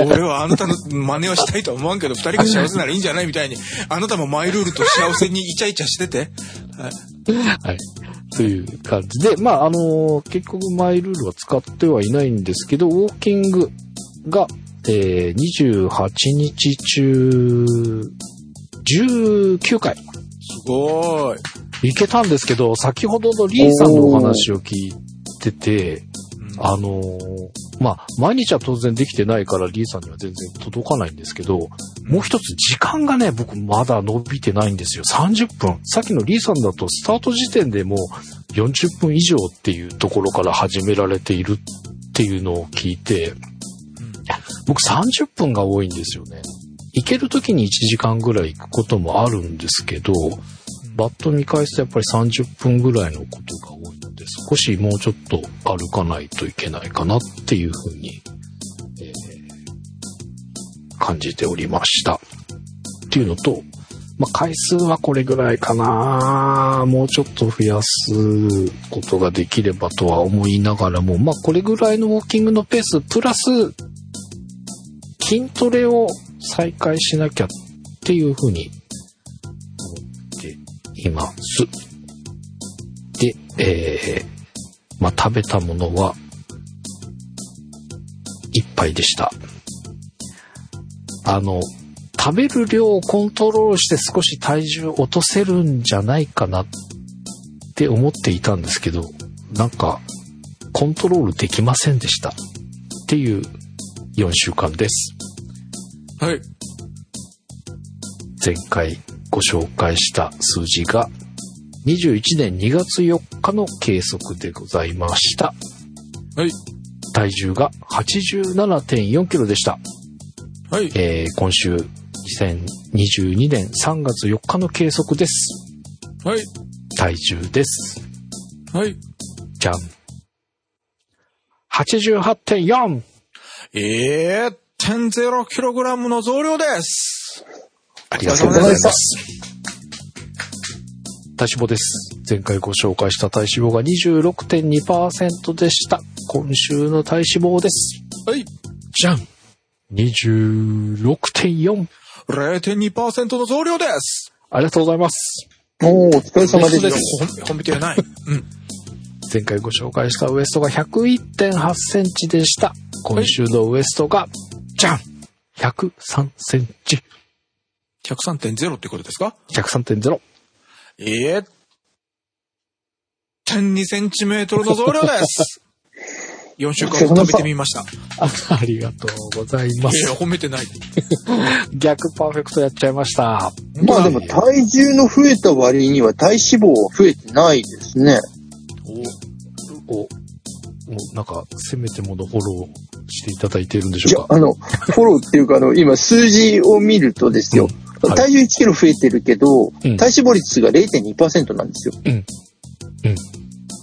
俺はあなたの真似をしたいとは思わんけど二人が幸せならいいんじゃないみたいにあなたもマイルールと幸せにイチャイチャしててはい、はい、という感じでまあ結局マイルールは使ってはいないんですけどウォーキングが、28日中19回すごーいいけたんですけど先ほどのリーさんのお話を聞いててまあ、毎日は当然できてないからリーさんには全然届かないんですけど、もう一つ時間がね、僕まだ伸びてないんですよ。30分。さっきのリーさんだとスタート時点でもう40分以上っていうところから始められているっていうのを聞いて、僕30分が多いんですよね。行ける時に1時間ぐらい行くこともあるんですけど、バッと見返すとやっぱり30分ぐらいのことが多いので少しもうちょっと歩かないといけないかなっていうふうに、感じておりましたっていうのと、まあ、回数はこれぐらいかなもうちょっと増やすことができればとは思いながらも、まあ、これぐらいのウォーキングのペースプラス筋トレを再開しなきゃっていうふうにいます。で、まあ、食べたものは一杯でした。食べる量をコントロールして少し体重落とせるんじゃないかなって思っていたんですけど、なんかコントロールできませんでしたっていう4週間です。はい。前回ご紹介した数字が21年2月4日の計測でございました。はい。体重が 87.4 キロでした。はい。今週2022年3月4日の計測です。はい。体重です。はい。じゃん。88.4。0.0 キログラムの増量です。ありがとうございます。体脂肪です。前回ご紹介した体脂肪が 26.2% でした。今週の体脂肪です。はい。じゃん。26.4。0.2% の増量です。ありがとうございます。お疲れ様です。本日はない。うん。前回ご紹介したウエストが 101.8 センチでした。今週のウエストが、じゃん。103センチ。103.0 ってことですか ?103.0。1.2 センチメートルの増量です。4週間食べてみました。ありがとうございます。いや、褒めてない。逆パーフェクトやっちゃいました。まあでも体重の増えた割には体脂肪は増えてないですね。お、なんか、せめてものフォローしていただいているんでしょうか。いや、フォローっていうか、今、数字を見るとですよ、うんはい、体重1キロ増えてるけど、うん、体脂肪率が 0.2% なんですよ。うん。うん。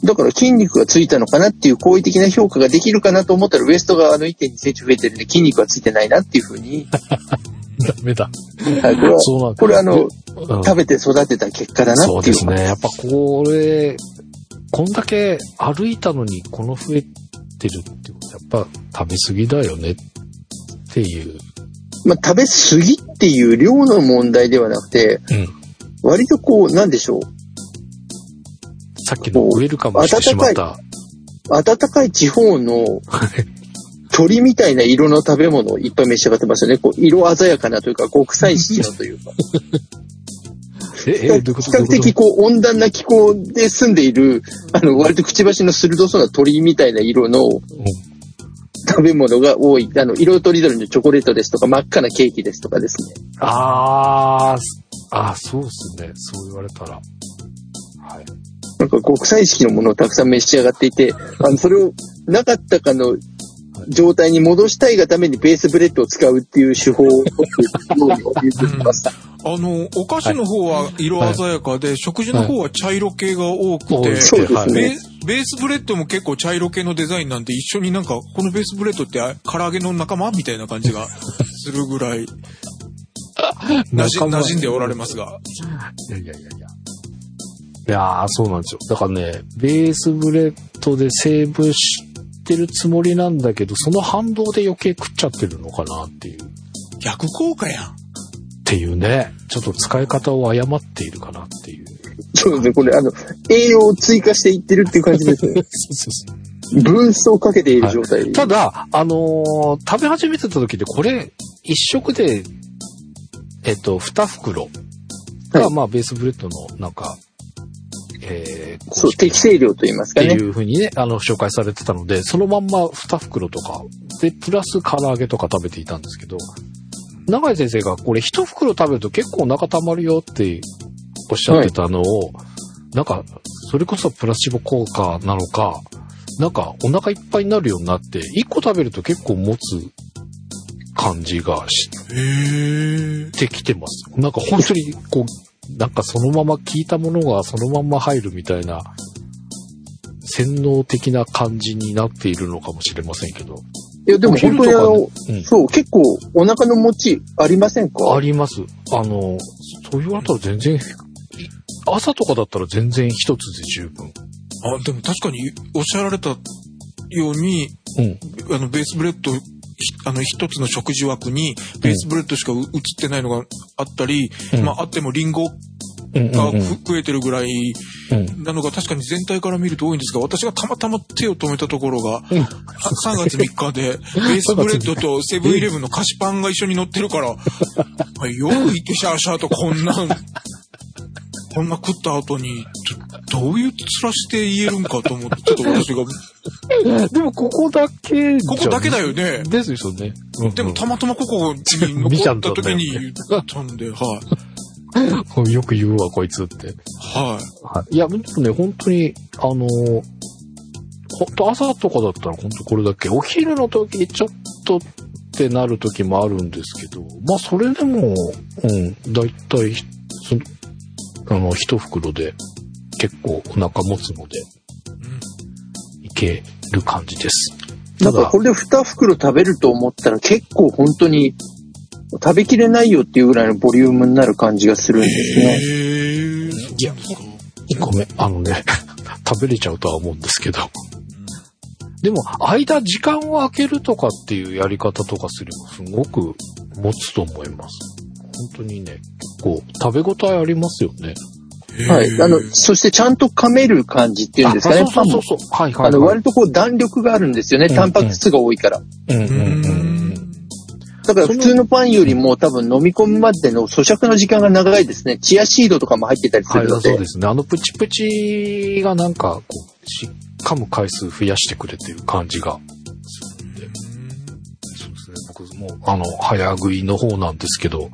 だから筋肉がついたのかなっていう好意的な評価ができるかなと思ったら、ウエストが1.2 センチ増えてるんで、筋肉はついてないなっていうふうに。ダメだ。はい、これ食べて育てた結果だなっていう。そうですね。やっぱこんだけ歩いたのにこの増えてるってことはやっぱ食べ過ぎだよねっていう。まあ食べ過ぎっていう量の問題ではなくて、うん、割となんでしょう。さっきのウェルカムしてしまった。暖かい地方の鳥みたいな色の食べ物をいっぱい召し上がってますよね。色鮮やかなというか、極彩色のというか。比較的温暖な気候で住んでいる割とくちばしの鋭そうな鳥みたいな色の食べ物が多い色とりどりのチョコレートですとか真っ赤なケーキですとかですね。ああそうですね。そう言われたら、はい、なんか極彩色のものをたくさん召し上がっていてそれをなかったかの状態に戻したいがためにベースブレッドを使うっていう手法を取っているようにお見受けしました。お菓子の方は色鮮やかで、はい、食事の方は茶色系が多くて、はいそうですね、ベースブレッドも結構茶色系のデザインなんで一緒になんかこのベースブレッドって唐揚げの仲間みたいな感じがするぐらい馴染んでおられますが。いやそうなんですよ。だからね、ベースブレッドでセーブしってるつもりなんだけど、その反動で余計食っちゃってるのかなっていう、逆効果やんっていうね。ちょっと使い方を誤っているかなっていう。そうですね、これ栄養を追加していってるっていう感じですね。そうそうそう、ブーストをかけている状態、はい、ただ食べ始めてた時で、これ一食で2袋が、はい、まあベースブレッドのなんか、そう適正量と言いますかねっていう風にね紹介されてたので、そのまんま2袋とかでプラス唐揚げとか食べていたんですけど、永井先生がこれ1袋食べると結構お腹たまるよっておっしゃってたのを、はい、なんかそれこそプラシボ効果なのか、なんかお腹いっぱいになるようになって、1個食べると結構持つ感じがしてきてます。なんか本当にこうなんかそのまま効いたものがそのまんま入るみたいな洗脳的な感じになっているのかもしれませんけど、いやでも本当にうん、そう結構お腹の持ちありませんか？あります。そう言われたら全然、朝とかだったら全然一つで十分。あ、でも確かにおっしゃられたように、うん、ベースブレッド一つの食事枠にベースブレッドしか映ってないのがあったり、うん、まああってもリンゴが食えてるぐらいなのが確かに全体から見ると多いんですが、私がたまたま手を止めたところが、うん、3月3日でベースブレッドとセブンイレブンの菓子パンが一緒に乗ってるから、よく行ってシャーシャーとこんな食った後にどういう面して言えるんかと思って、ちょっと私がでもここだけだよね。ですよね、うん、でもたまたまここに残った時に言ったんで、はい。よく言うわこいつって。はい。いや本当ね、本当に本当朝とかだったら本当これだけ、お昼の時ちょっとってなる時もあるんですけど、まあそれでもだいたい一袋で結構お腹持つので、うん、いける感じです。ただなんかこれで2袋食べると思ったら結構本当に食べきれないよっていうぐらいのボリュームになる感じがするんですね。いや、ごめん、食べれちゃうとは思うんですけど。でも時間を空けるとかっていうやり方とかすればすごく持つと思います。本当にね、結構食べ応えありますよね。はい。そしてちゃんと噛める感じっていうんですかね。そう。はいはい、はい。割とこう弾力があるんですよね。タンパク質が多いから。だから普通のパンよりも多分飲み込むまでの咀嚼の時間が長いですね。チアシードとかも入ってたりするので。はい、そうですね。プチプチがなんかこう、噛む回数増やしてくれてる感じがするんで。そうですね。僕も早食いの方なんですけど、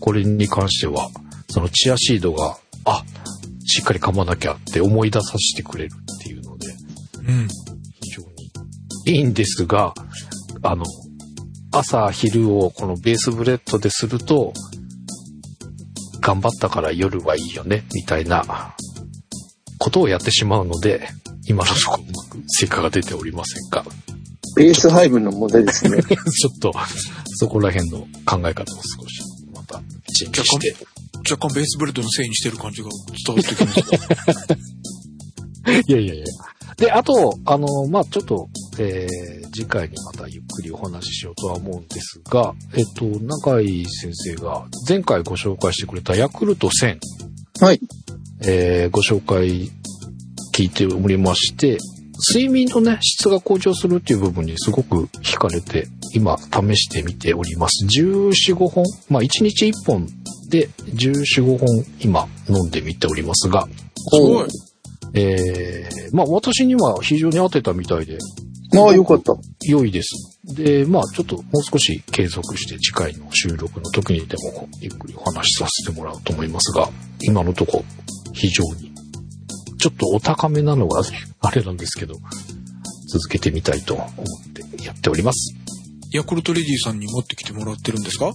これに関しては、そのチアシードが、しっかり噛まなきゃって思い出させてくれるっていうので、うん、非常にいいんですが、朝昼をこのベースブレッドですると、頑張ったから夜はいいよねみたいなことをやってしまうので、今のところうまく成果が出ておりませんが、ベース配分の問題ですね。ちょっとそこら辺の考え方を少しまたチェックして、若干ベースブレッドのせいにしてる感じが伝わってきます。いや。で、あと、まあ、ちょっと、次回にまたゆっくりお話ししようとは思うんですが、永井先生が前回ご紹介してくれたヤクルト1000。はい。ご紹介聞いておりまして、睡眠のね、質が向上するっていう部分にすごく惹かれて、今、試してみております。14、5本。まあ、1日1本。で、14、5本今飲んでみておりますが、すごい。まあ私には非常に合ってたみたいで、まあ良かった。良いです。で、まあちょっともう少し継続して次回の収録の時にでもゆっくりお話しさせてもらうと思いますが、今のとこ非常に、ちょっとお高めなのがあれなんですけど、続けてみたいと思ってやっております。ヤクルトレディさんに持ってきてもらってるんですか？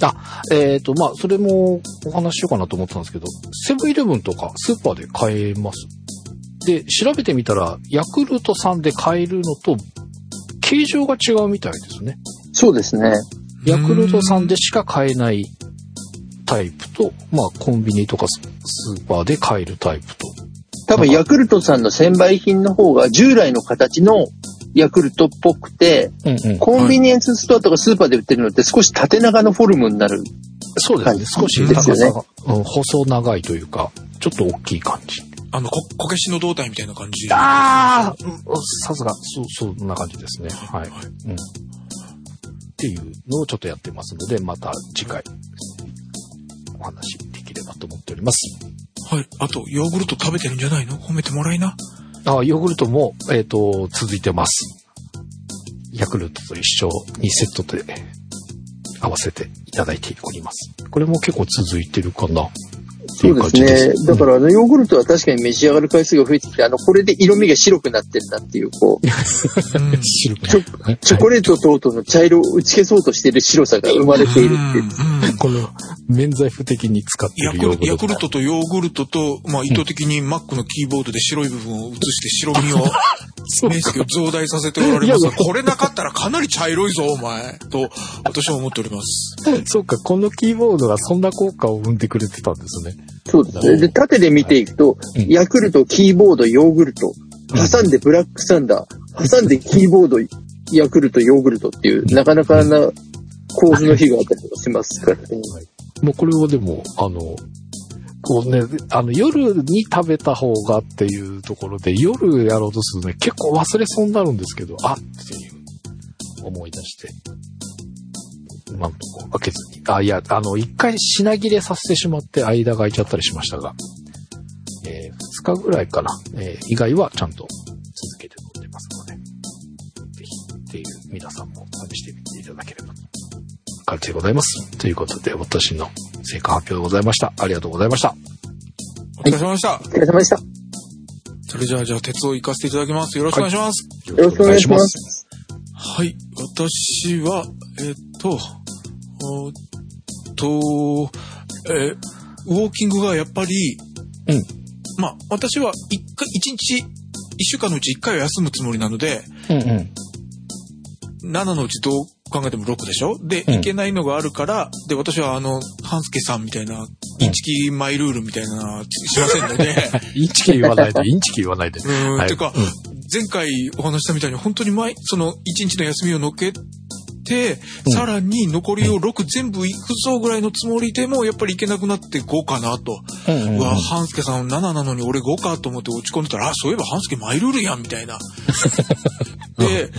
まあ、それもお話しようかなと思ってたんですけど、セブンイレブンとかスーパーで買えます。で、調べてみたら、ヤクルトさんで買えるのと、形状が違うみたいですね。そうですね。ヤクルトさんでしか買えないタイプと、まあ、コンビニとかスーパーで買えるタイプと。多分、ヤクルトさんの専売品の方が、従来の形のヤクルトっぽくて、うんうん、コンビニエンスストアとかスーパーで売ってるのって少し縦長のフォルムになる、そうですね、少し高さが、うん、細長いというかちょっと大きい感じ、こけしの胴体みたいな感じ。ああ、さすが、そう、そんな感じですね。はい、はい、うん。っていうのをちょっとやってますので、また次回お話できればと思っております。はい。あとヨーグルト食べてるんじゃないの？褒めてもらいな。ああ、ヨーグルトも続いてます。ヤクルトと一緒にセットで合わせていただいております。これも結構続いてるかな。そうですね。だからヨーグルトは確かに召し上がる回数が増えてきて、これで色味が白くなってるなっていう、こう、チョコレート等々の茶色を打ち消そうとしている白さが生まれているっていう。この免罪符的に使っているヨーグルト。ヤクルトとヨーグルトと、まあ意図的に Mac のキーボードで白い部分を写して白身を、面積を増大させておられますが、これなかったらかなり茶色いぞ、お前。と、私は思っております。そうか、このキーボードがそんな効果を生んでくれてたんですね。そうですね。で、縦で見ていくと、はい、ヤクルト、キーボード、ヨーグルト、挟んでブラックサンダー、挟んでキーボード、ヤクルト、ヨーグルトっていう、なかなかな構図の日があったりしますからね。もうこれはでも、こうね、夜に食べた方がっていうところで、夜やろうとするとね、結構忘れそうになるんですけど、あっていう思い出して。今のところ開けずに。あ、いや、一回品切れさせてしまって間が空いちゃったりしましたが、2日ぐらいかな、以外はちゃんと続けて飲んでますので、ぜひっていう皆さんも試してみていただければという感じでございます。ということで、私の成果発表でございました。ありがとうございました。お疲れ様でした。お疲れ様でした。それじゃあ、鉄を行かせていただきます。よろしくお願いします。はい、よろしくお願いします。はい、私は、ウォーキングがやっぱり、うん、まあ私は1週間のうち1回は休むつもりなので、うんうん、7のうちどう考えても6でしょ。で、いけないのがあるから、で、私は半助さんみたいな、インチキマイルールみたいな、しませんので。インチキ言わないで。はい、てか、前回お話したみたいに、本当にその1日の休みをのけて、さらに残りを6全部いくぞぐらいのつもりでも、やっぱりいけなくなって5かなと。うわ、半助さん7なのに俺5かと思って落ち込んでたら、あ、そういえば半助マイルールやんみたいな。で、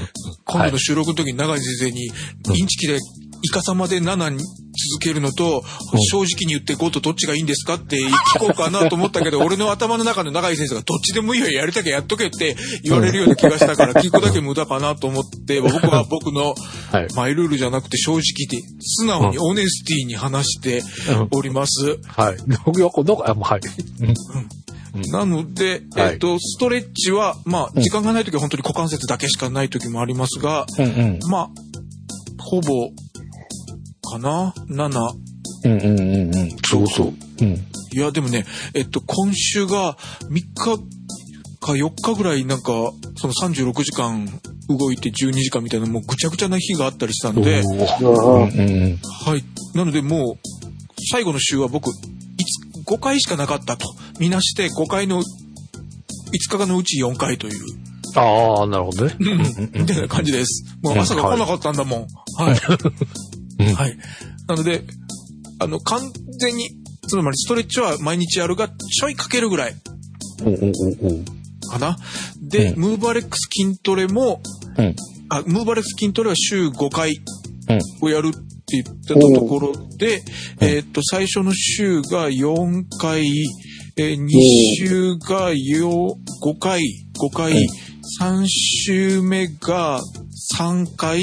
今度の収録の時に永井先生に、インチキでイカサマで7に続けるのと、正直に言って5とどっちがいいんですかって聞こうかなと思ったけど、俺の頭の中の永井先生がどっちでもいいよ、やりたきゃやっとけって言われるような気がしたから、聞くだけ無駄かなと思って、僕は僕のマイルールじゃなくて正直で、素直にオネスティに話しております。はい。なので、ストレッチは、まあ、時間がないときは本当に股関節だけしかないときもありますが、まあ、ほぼ、かな ?7。そうそう。うん。いや、でもね、今週が3日か4日ぐらいなんか、その36時間動いて12時間みたいな、もうぐちゃぐちゃな日があったりしたんで、はい。なのでもう、最後の週は僕、5回しかなかったとみなして5回の5日間のうち4回という。ああ、なるほどね。みたいな感じです。もうまさか来なかったんだもん。はい。はい。なので、完全に、つまりストレッチは毎日やるが、ちょいかけるぐらい。かな。で、ムーバレックス筋トレも、ムーバレックス筋トレは週5回をやるって言ってたところで、最初の週が4回、2週が5回、3週目が3回、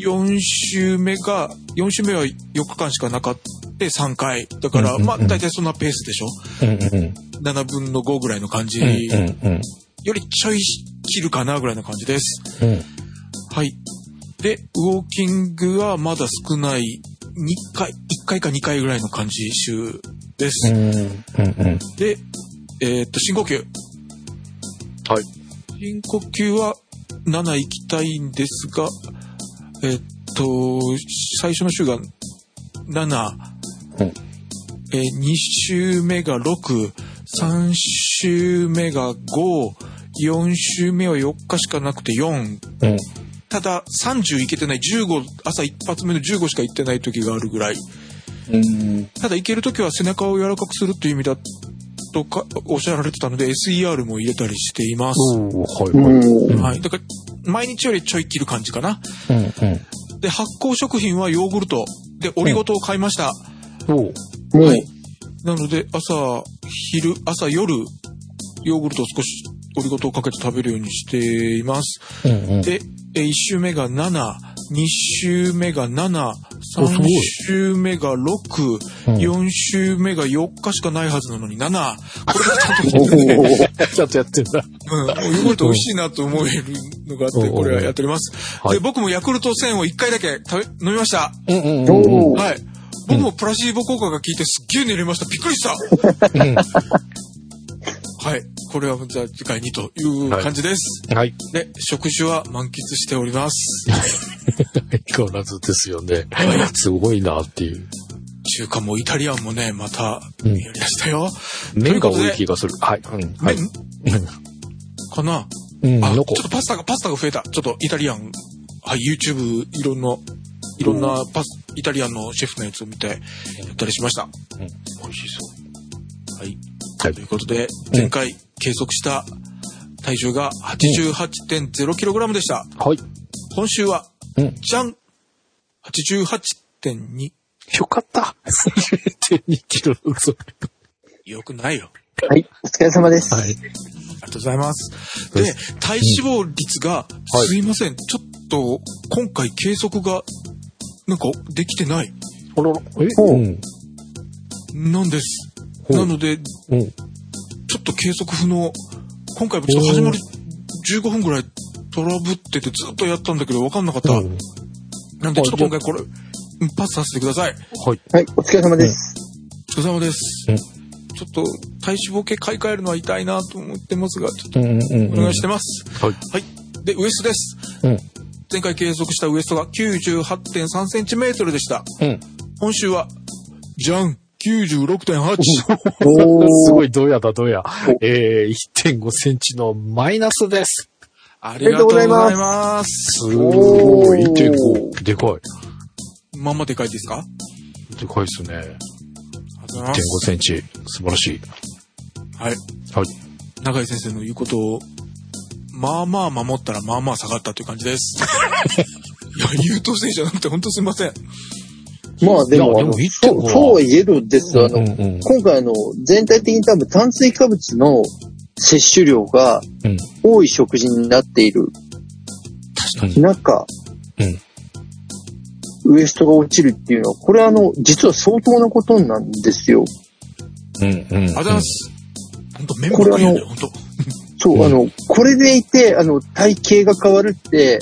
4週目は4日間しかなかった3回。だから、まあ、大体そんなペースでしょ。7分の5ぐらいの感じ。よりちょい切るかなぐらいの感じです。はい。で、ウォーキングはまだ少ない。1回か2回ぐらいの感じ、週です。で、深呼吸。はい。深呼吸は7行きたいんですが、最初の週が7、2週目が6、3週目が5、4週目は4日しかなくて4、うん、ただ30いけてない15、朝一発目の15しかいってない時があるぐらい、うん、ただいける時は背中を柔らかくするという意味だとかおっしゃられてたので SER も入れたりしています。はいはいはい、だから毎日よりちょい切る感じかな、うんうん、で発酵食品はヨーグルトでオリゴ糖を買いました、うん、はい、なので朝夜ヨーグルトを少しオリゴ糖をかけて食べるようにしています、うんうん、で1週目が7、2週目が7、3週目が6、4週目が4日しかないはずなのに7、これがちょっとやってるな、うん、ヨーグルト美味しいなと思えるのがあってこれはやっております。で僕もヤクルト1000を1回だけ飲みました。はい、僕もプラシーボ効果が効いてすっげえ寝れました。びっくりしたはい、これはじゃあ次回にという感じです、はい、で食事は満喫しております相変わらずですよね、はい、すごいなっていう。中華もイタリアンもね、またやりだしたよ、うん、麺が多い気がする。はい、うん、はい、かな、うん、あ、ちょっとパスタが増えた。ちょっとイタリアン、はい、YouTube いろんなイタリアンのシェフのやつを見てやったりしました、うん、美味しそう。はいはい、ということで前回計測した体重が 88.0kg でした、うん、はい、今週は、うん、じゃん 88.2。 よかった 0.2kg よくないよ。はい、お疲れ様です、はい、ありがとうございます。で体脂肪率が、うん、すいません、はい、ちょっと今回計測がなんかできてない、あらら、なんです。なので、うん、ちょっと計測不能。今回もちょっと始まる15分ぐらいトラブっててずっとやったんだけど分かんなかった、うん、なんでちょっと今回これパスさせてください。はい、はい、お疲れ様です、うん、お疲れ様です、うん、ちょっと体脂肪計買い替えるのは痛いなと思ってますがちょっとお願いしてます、うんうんうん、はい、はい、でウエストです、うん、前回計測したウエストが 98.3cm でした、うん、今週はじゃん96.8 すごい、どうや、1.5 センチのマイナスです。ありがとうございます。すごい 1.5 でかい。まんまでかいですか。でかいですね。 1.5 センチ、素晴らしい。はい、はい、永井先生の言うことをまあまあ守ったらまあまあ下がったという感じですいや優等生じゃなくて本当すいません。まあでもそうは言えるんですよ、うんうん、今回全体的に多分炭水化物の摂取量が多い食事になっている中、うん、ウエストが落ちるっていうのはこれは実は相当なことなんですよ。うんうんうん、あざます。本当メモがいいね本当。そうこれでいて体型が変わるって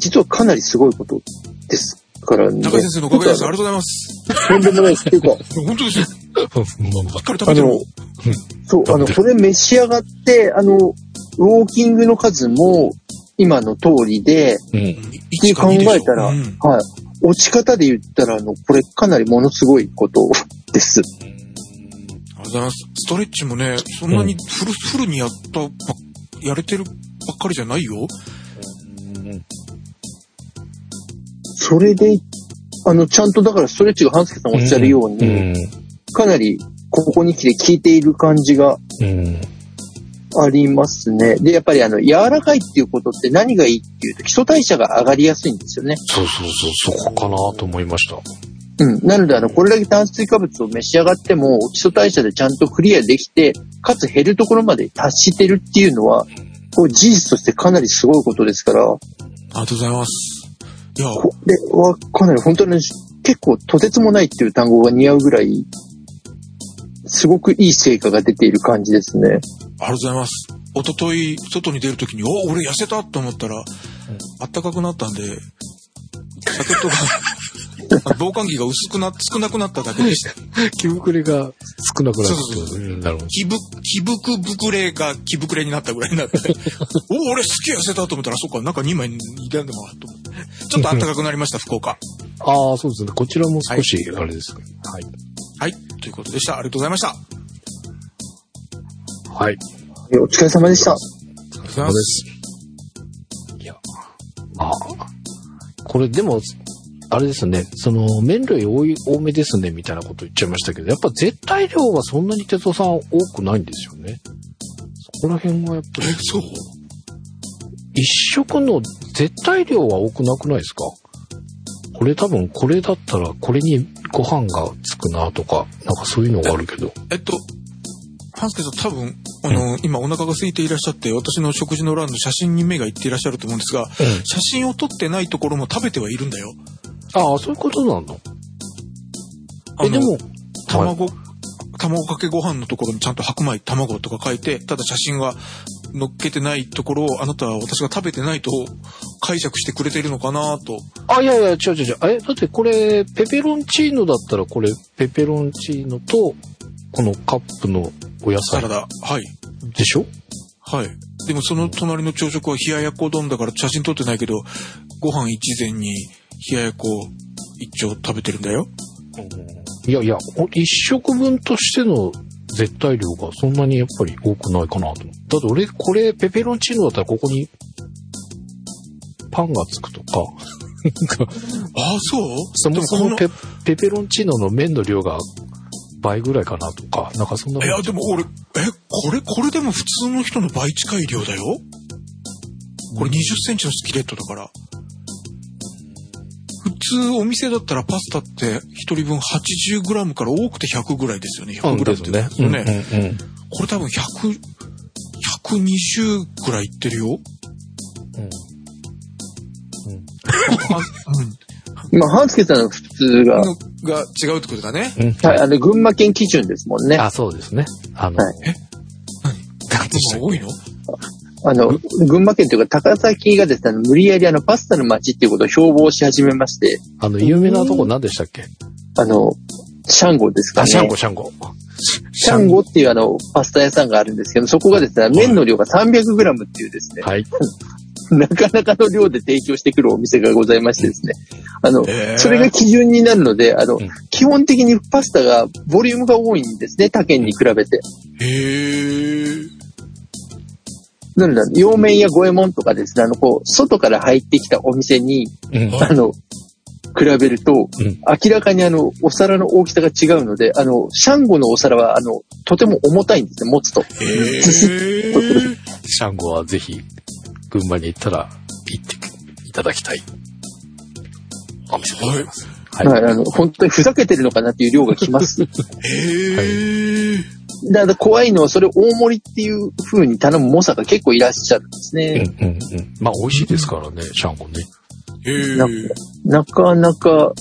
実はかなりすごいことです。からね、中井先生のおかげです。ありがとうございます。とんでもないです。っていうか、本当ですよ。しっかり食べてる。そう、これ召し上がって、ウォーキングの数も今の通りで、うん、って考えたら、うん、はい、落ち方で言ったら、これかなりものすごいことです。ありがとうございます。ストレッチもね、そんなにフルにやれてるばっかりじゃないよ。うんそれで、ちゃんとだからストレッチが半助さんおっしゃるように、うん、かなりここに来て効いている感じがありますね。で、やっぱり柔らかいっていうことって何がいいっていうと基礎代謝が上がりやすいんですよね。そう、そこかなと思いました。うん。なので、これだけ炭水化物を召し上がっても基礎代謝でちゃんとクリアできて、かつ減るところまで達してるっていうのは、こう事実としてかなりすごいことですから。ありがとうございます。いやこれはかなり本当に結構とてつもないっていう単語が似合うぐらいすごくいい成果が出ている感じですね。ありがとうございます。一昨日外に出るときに俺痩せたと思ったら、うん、暖かくなったんでジャケットが防寒着が少なくなっただけでした着膨れが少なくなった。そうだろう。着膨れが着膨れになったぐらいになって俺すげえ痩せたと思ったら、そっかなんか2枚に入んでもらったと思ってちょっと暖かくなりました、福岡。ああ、そうですね。こちらも少し、あれですね。はい。はい。ということでした。ありがとうございました。はい。お疲れ様でした。お疲れ様です。いや、まあ、これでも、あれですね、その、麺類多めですね、みたいなこと言っちゃいましたけど、やっぱ絶対量はそんなに哲夫さん多くないんですよね。そこら辺はやっぱり。そう。一食の絶対量は多くなくないですか？これ多分これだったらこれにご飯がつくなとか、なんかそういうのがあるけど。ハンスケさん多分、今お腹が空いていらっしゃって、私の食事の欄の写真に目がいっていらっしゃると思うんですが、写真を撮ってないところも食べてはいるんだよ。ああ、そういうことなんだ。でも、卵かけご飯のところにちゃんと白米、卵とか書いて、ただ写真は乗っけてないところをあなたは私が食べてないと解釈してくれているのかなと。あ、いやいや、違う。だってこれ、ペペロンチーノだったらこれ、ペペロンチーノと、このカップのお野菜。サラダ、はい。でしょ？はい。でもその隣の朝食は冷ややこ丼だから写真撮ってないけど、ご飯一膳に冷ややこ一丁食べてるんだよ。いや、一食分としての絶対量がそんなにやっぱり多くないかなと。だって俺、これ、ペペロンチーノだったらここにパンがつくとか。ああ、そう？そもそも ペペロンチーノの麺の量が倍ぐらいかなとか、なんかそんな。いや、でも俺、これでも普通の人の倍近い量だよ。これ20センチのスキレットだから。普通お店だったらパスタって1人分 80g から多くて100ぐらいですよね。100g ってですよね。これ多分120ぐらいいってるよ。まあ、半助さんの普通が違うってことだね。はい、群馬県基準ですもんね。あ、そうですね。はい、何多いの？群馬県というか高崎がですね、無理やりパスタの街っていうことを標榜し始めまして。有名なとこ何でしたっけ？シャンゴですかね。あ、シャンゴっていうパスタ屋さんがあるんですけど、そこがですね、麺の量が 300g っていうですね。はい。なかなかの量で提供してくるお店がございましてですね。それが基準になるので、基本的にパスタが、ボリュームが多いんですね、他県に比べて。へー。なんだ、洋麺や五右衛門とかですね、こう、外から入ってきたお店に、比べると、明らかにお皿の大きさが違うので、シャンゴのお皿は、とても重たいんですね、持つと。へー。シャンゴはぜひ。群馬に行ったら行っていただきたいお店でございます。はい。はい、本当にふざけてるのかなっていう量が来ます。へぇ、はい、だから怖いのはそれを大盛りっていう風に頼む猛者が結構いらっしゃるんですね。まあ美味しいですからね、シャンゴね。なかなか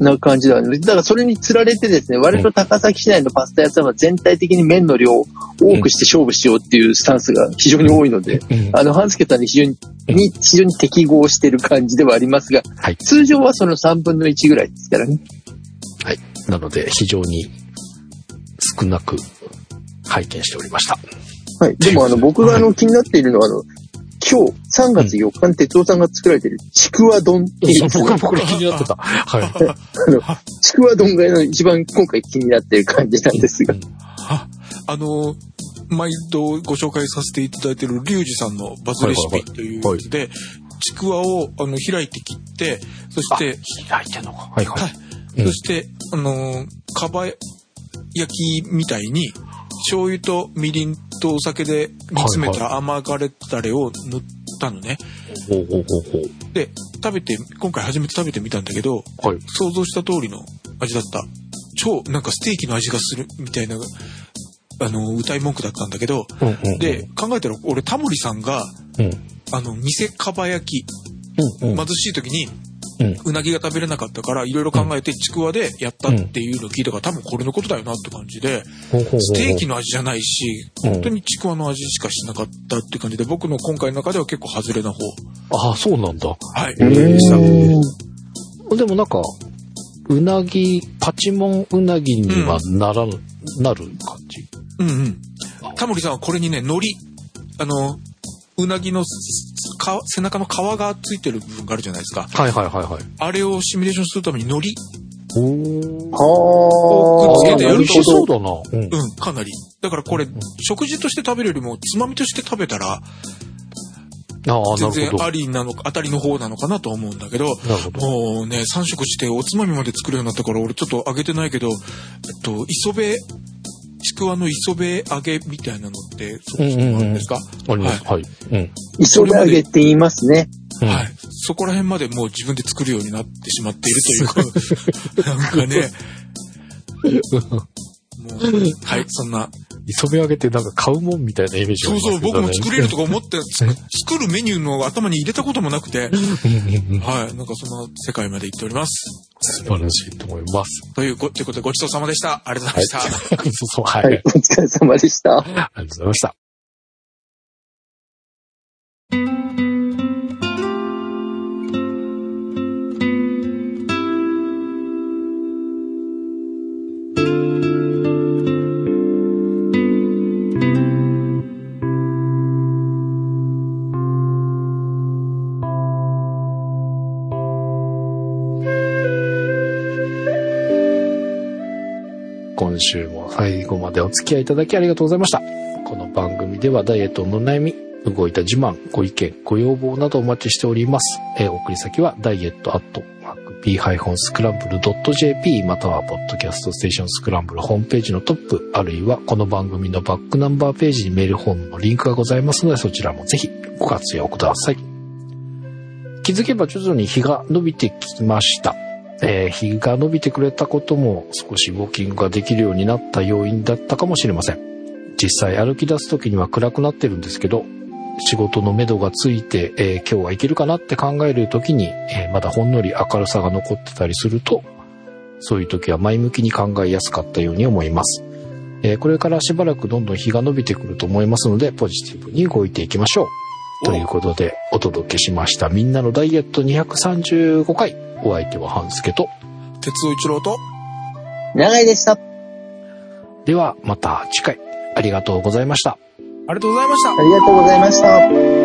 な感じだね。だからそれにつられてですね、割と高崎市内のパスタ屋さんは全体的に麺の量を多くして勝負しようっていうスタンスが非常に多いので、半助さんに非常に適合してる感じではありますが、はい、通常はその3分の1ぐらいですからね。はい。なので非常に少なく拝見しておりました。はい。でも僕が気になっているのは今日3月4日に哲夫さんが作られているちくわ丼っていう。僕ら気になってた。はい。ちくわ丼が一番今回気になっている感じなんですが。毎度ご紹介させていただいているリュウジさんのバズレシピというやつで、ちくわを開いて切って、そして、開いてんのか。はいはい。はい、そして、かば焼きみたいに、醤油とみりんとお酒で煮詰めた甘がれタレを塗ったのね。で、今回初めて食べてみたんだけど、はい、想像した通りの味だった。超なんかステーキの味がするみたいな、歌い文句だったんだけど、で、考えたら俺タモリさんが、偽かば焼き、貧しい時に、うなぎが食べれなかったからいろいろ考えてちくわでやったっていうのを聞いたから多分これのことだよなって感じで、ステーキの味じゃないし本当にちくわの味しかしなかったって感じで、僕の今回の中では結構外れな方。ああ、そうなんだ。はい。でもなんかうなぎパチモンうなぎにはなる感じ。タモリさんはこれにね、海苔うなぎの背中の皮がついてる部分があるじゃないですか。はい。あれをシミュレーションするために海苔をくっつけてやると。美味しそうだな。うん、かなり。だからこれ、うん、食事として食べるよりもつまみとして食べたら全然ありなのか当たりの方なのかなと思うんだけど、もうね3食しておつまみまで作るようになったから俺ちょっと揚げてないけど、磯辺ちくわの磯辺揚げみたいなのってそこにあるんですか？あります。はい。うん。磯辺揚げって言いますね。はい。そこら辺までもう自分で作るようになってしまっているというか、なんかね。もうはい、そんな。磯辺揚げってなんか買うもんみたいなイメージがありますけどね。そうそう、僕も作れるとか思って、作るメニューの頭に入れたこともなくて、はい、なんかその世界まで行っております。素晴らしいと思います。ということでごちそうさまでした。ありがとうございました。はい、そうはいはい、お疲れ様でした。ありがとうございました。今週も最後までお付き合いいただきありがとうございました。この番組ではダイエットの悩み、動いた自慢、ご意見、ご要望などお待ちしております。送り先はdiet@p-scramble.jp またはポッドキャストステーションスクランブルホームページのトップあるいはこの番組のバックナンバーページにメールフォームのリンクがございますのでそちらもぜひご活用ください。気づけば徐々に日が伸びてきました。日が伸びてくれたことも少しウォーキングができるようになった要因だったかもしれません。実際歩き出す時には暗くなってるんですけど、仕事の目処がついて、今日はいけるかなって考える時に、まだほんのり明るさが残ってたりすると、そういう時は前向きに考えやすかったように思います。これからしばらくどんどん日が伸びてくると思いますので、ポジティブに動いていきましょうということでお届けしました。みんなのダイエット235回。お相手は半助と鉄尾一郎と長井でした。ではまた次回。ありがとうございました。ありがとうございました。ありがとうございました。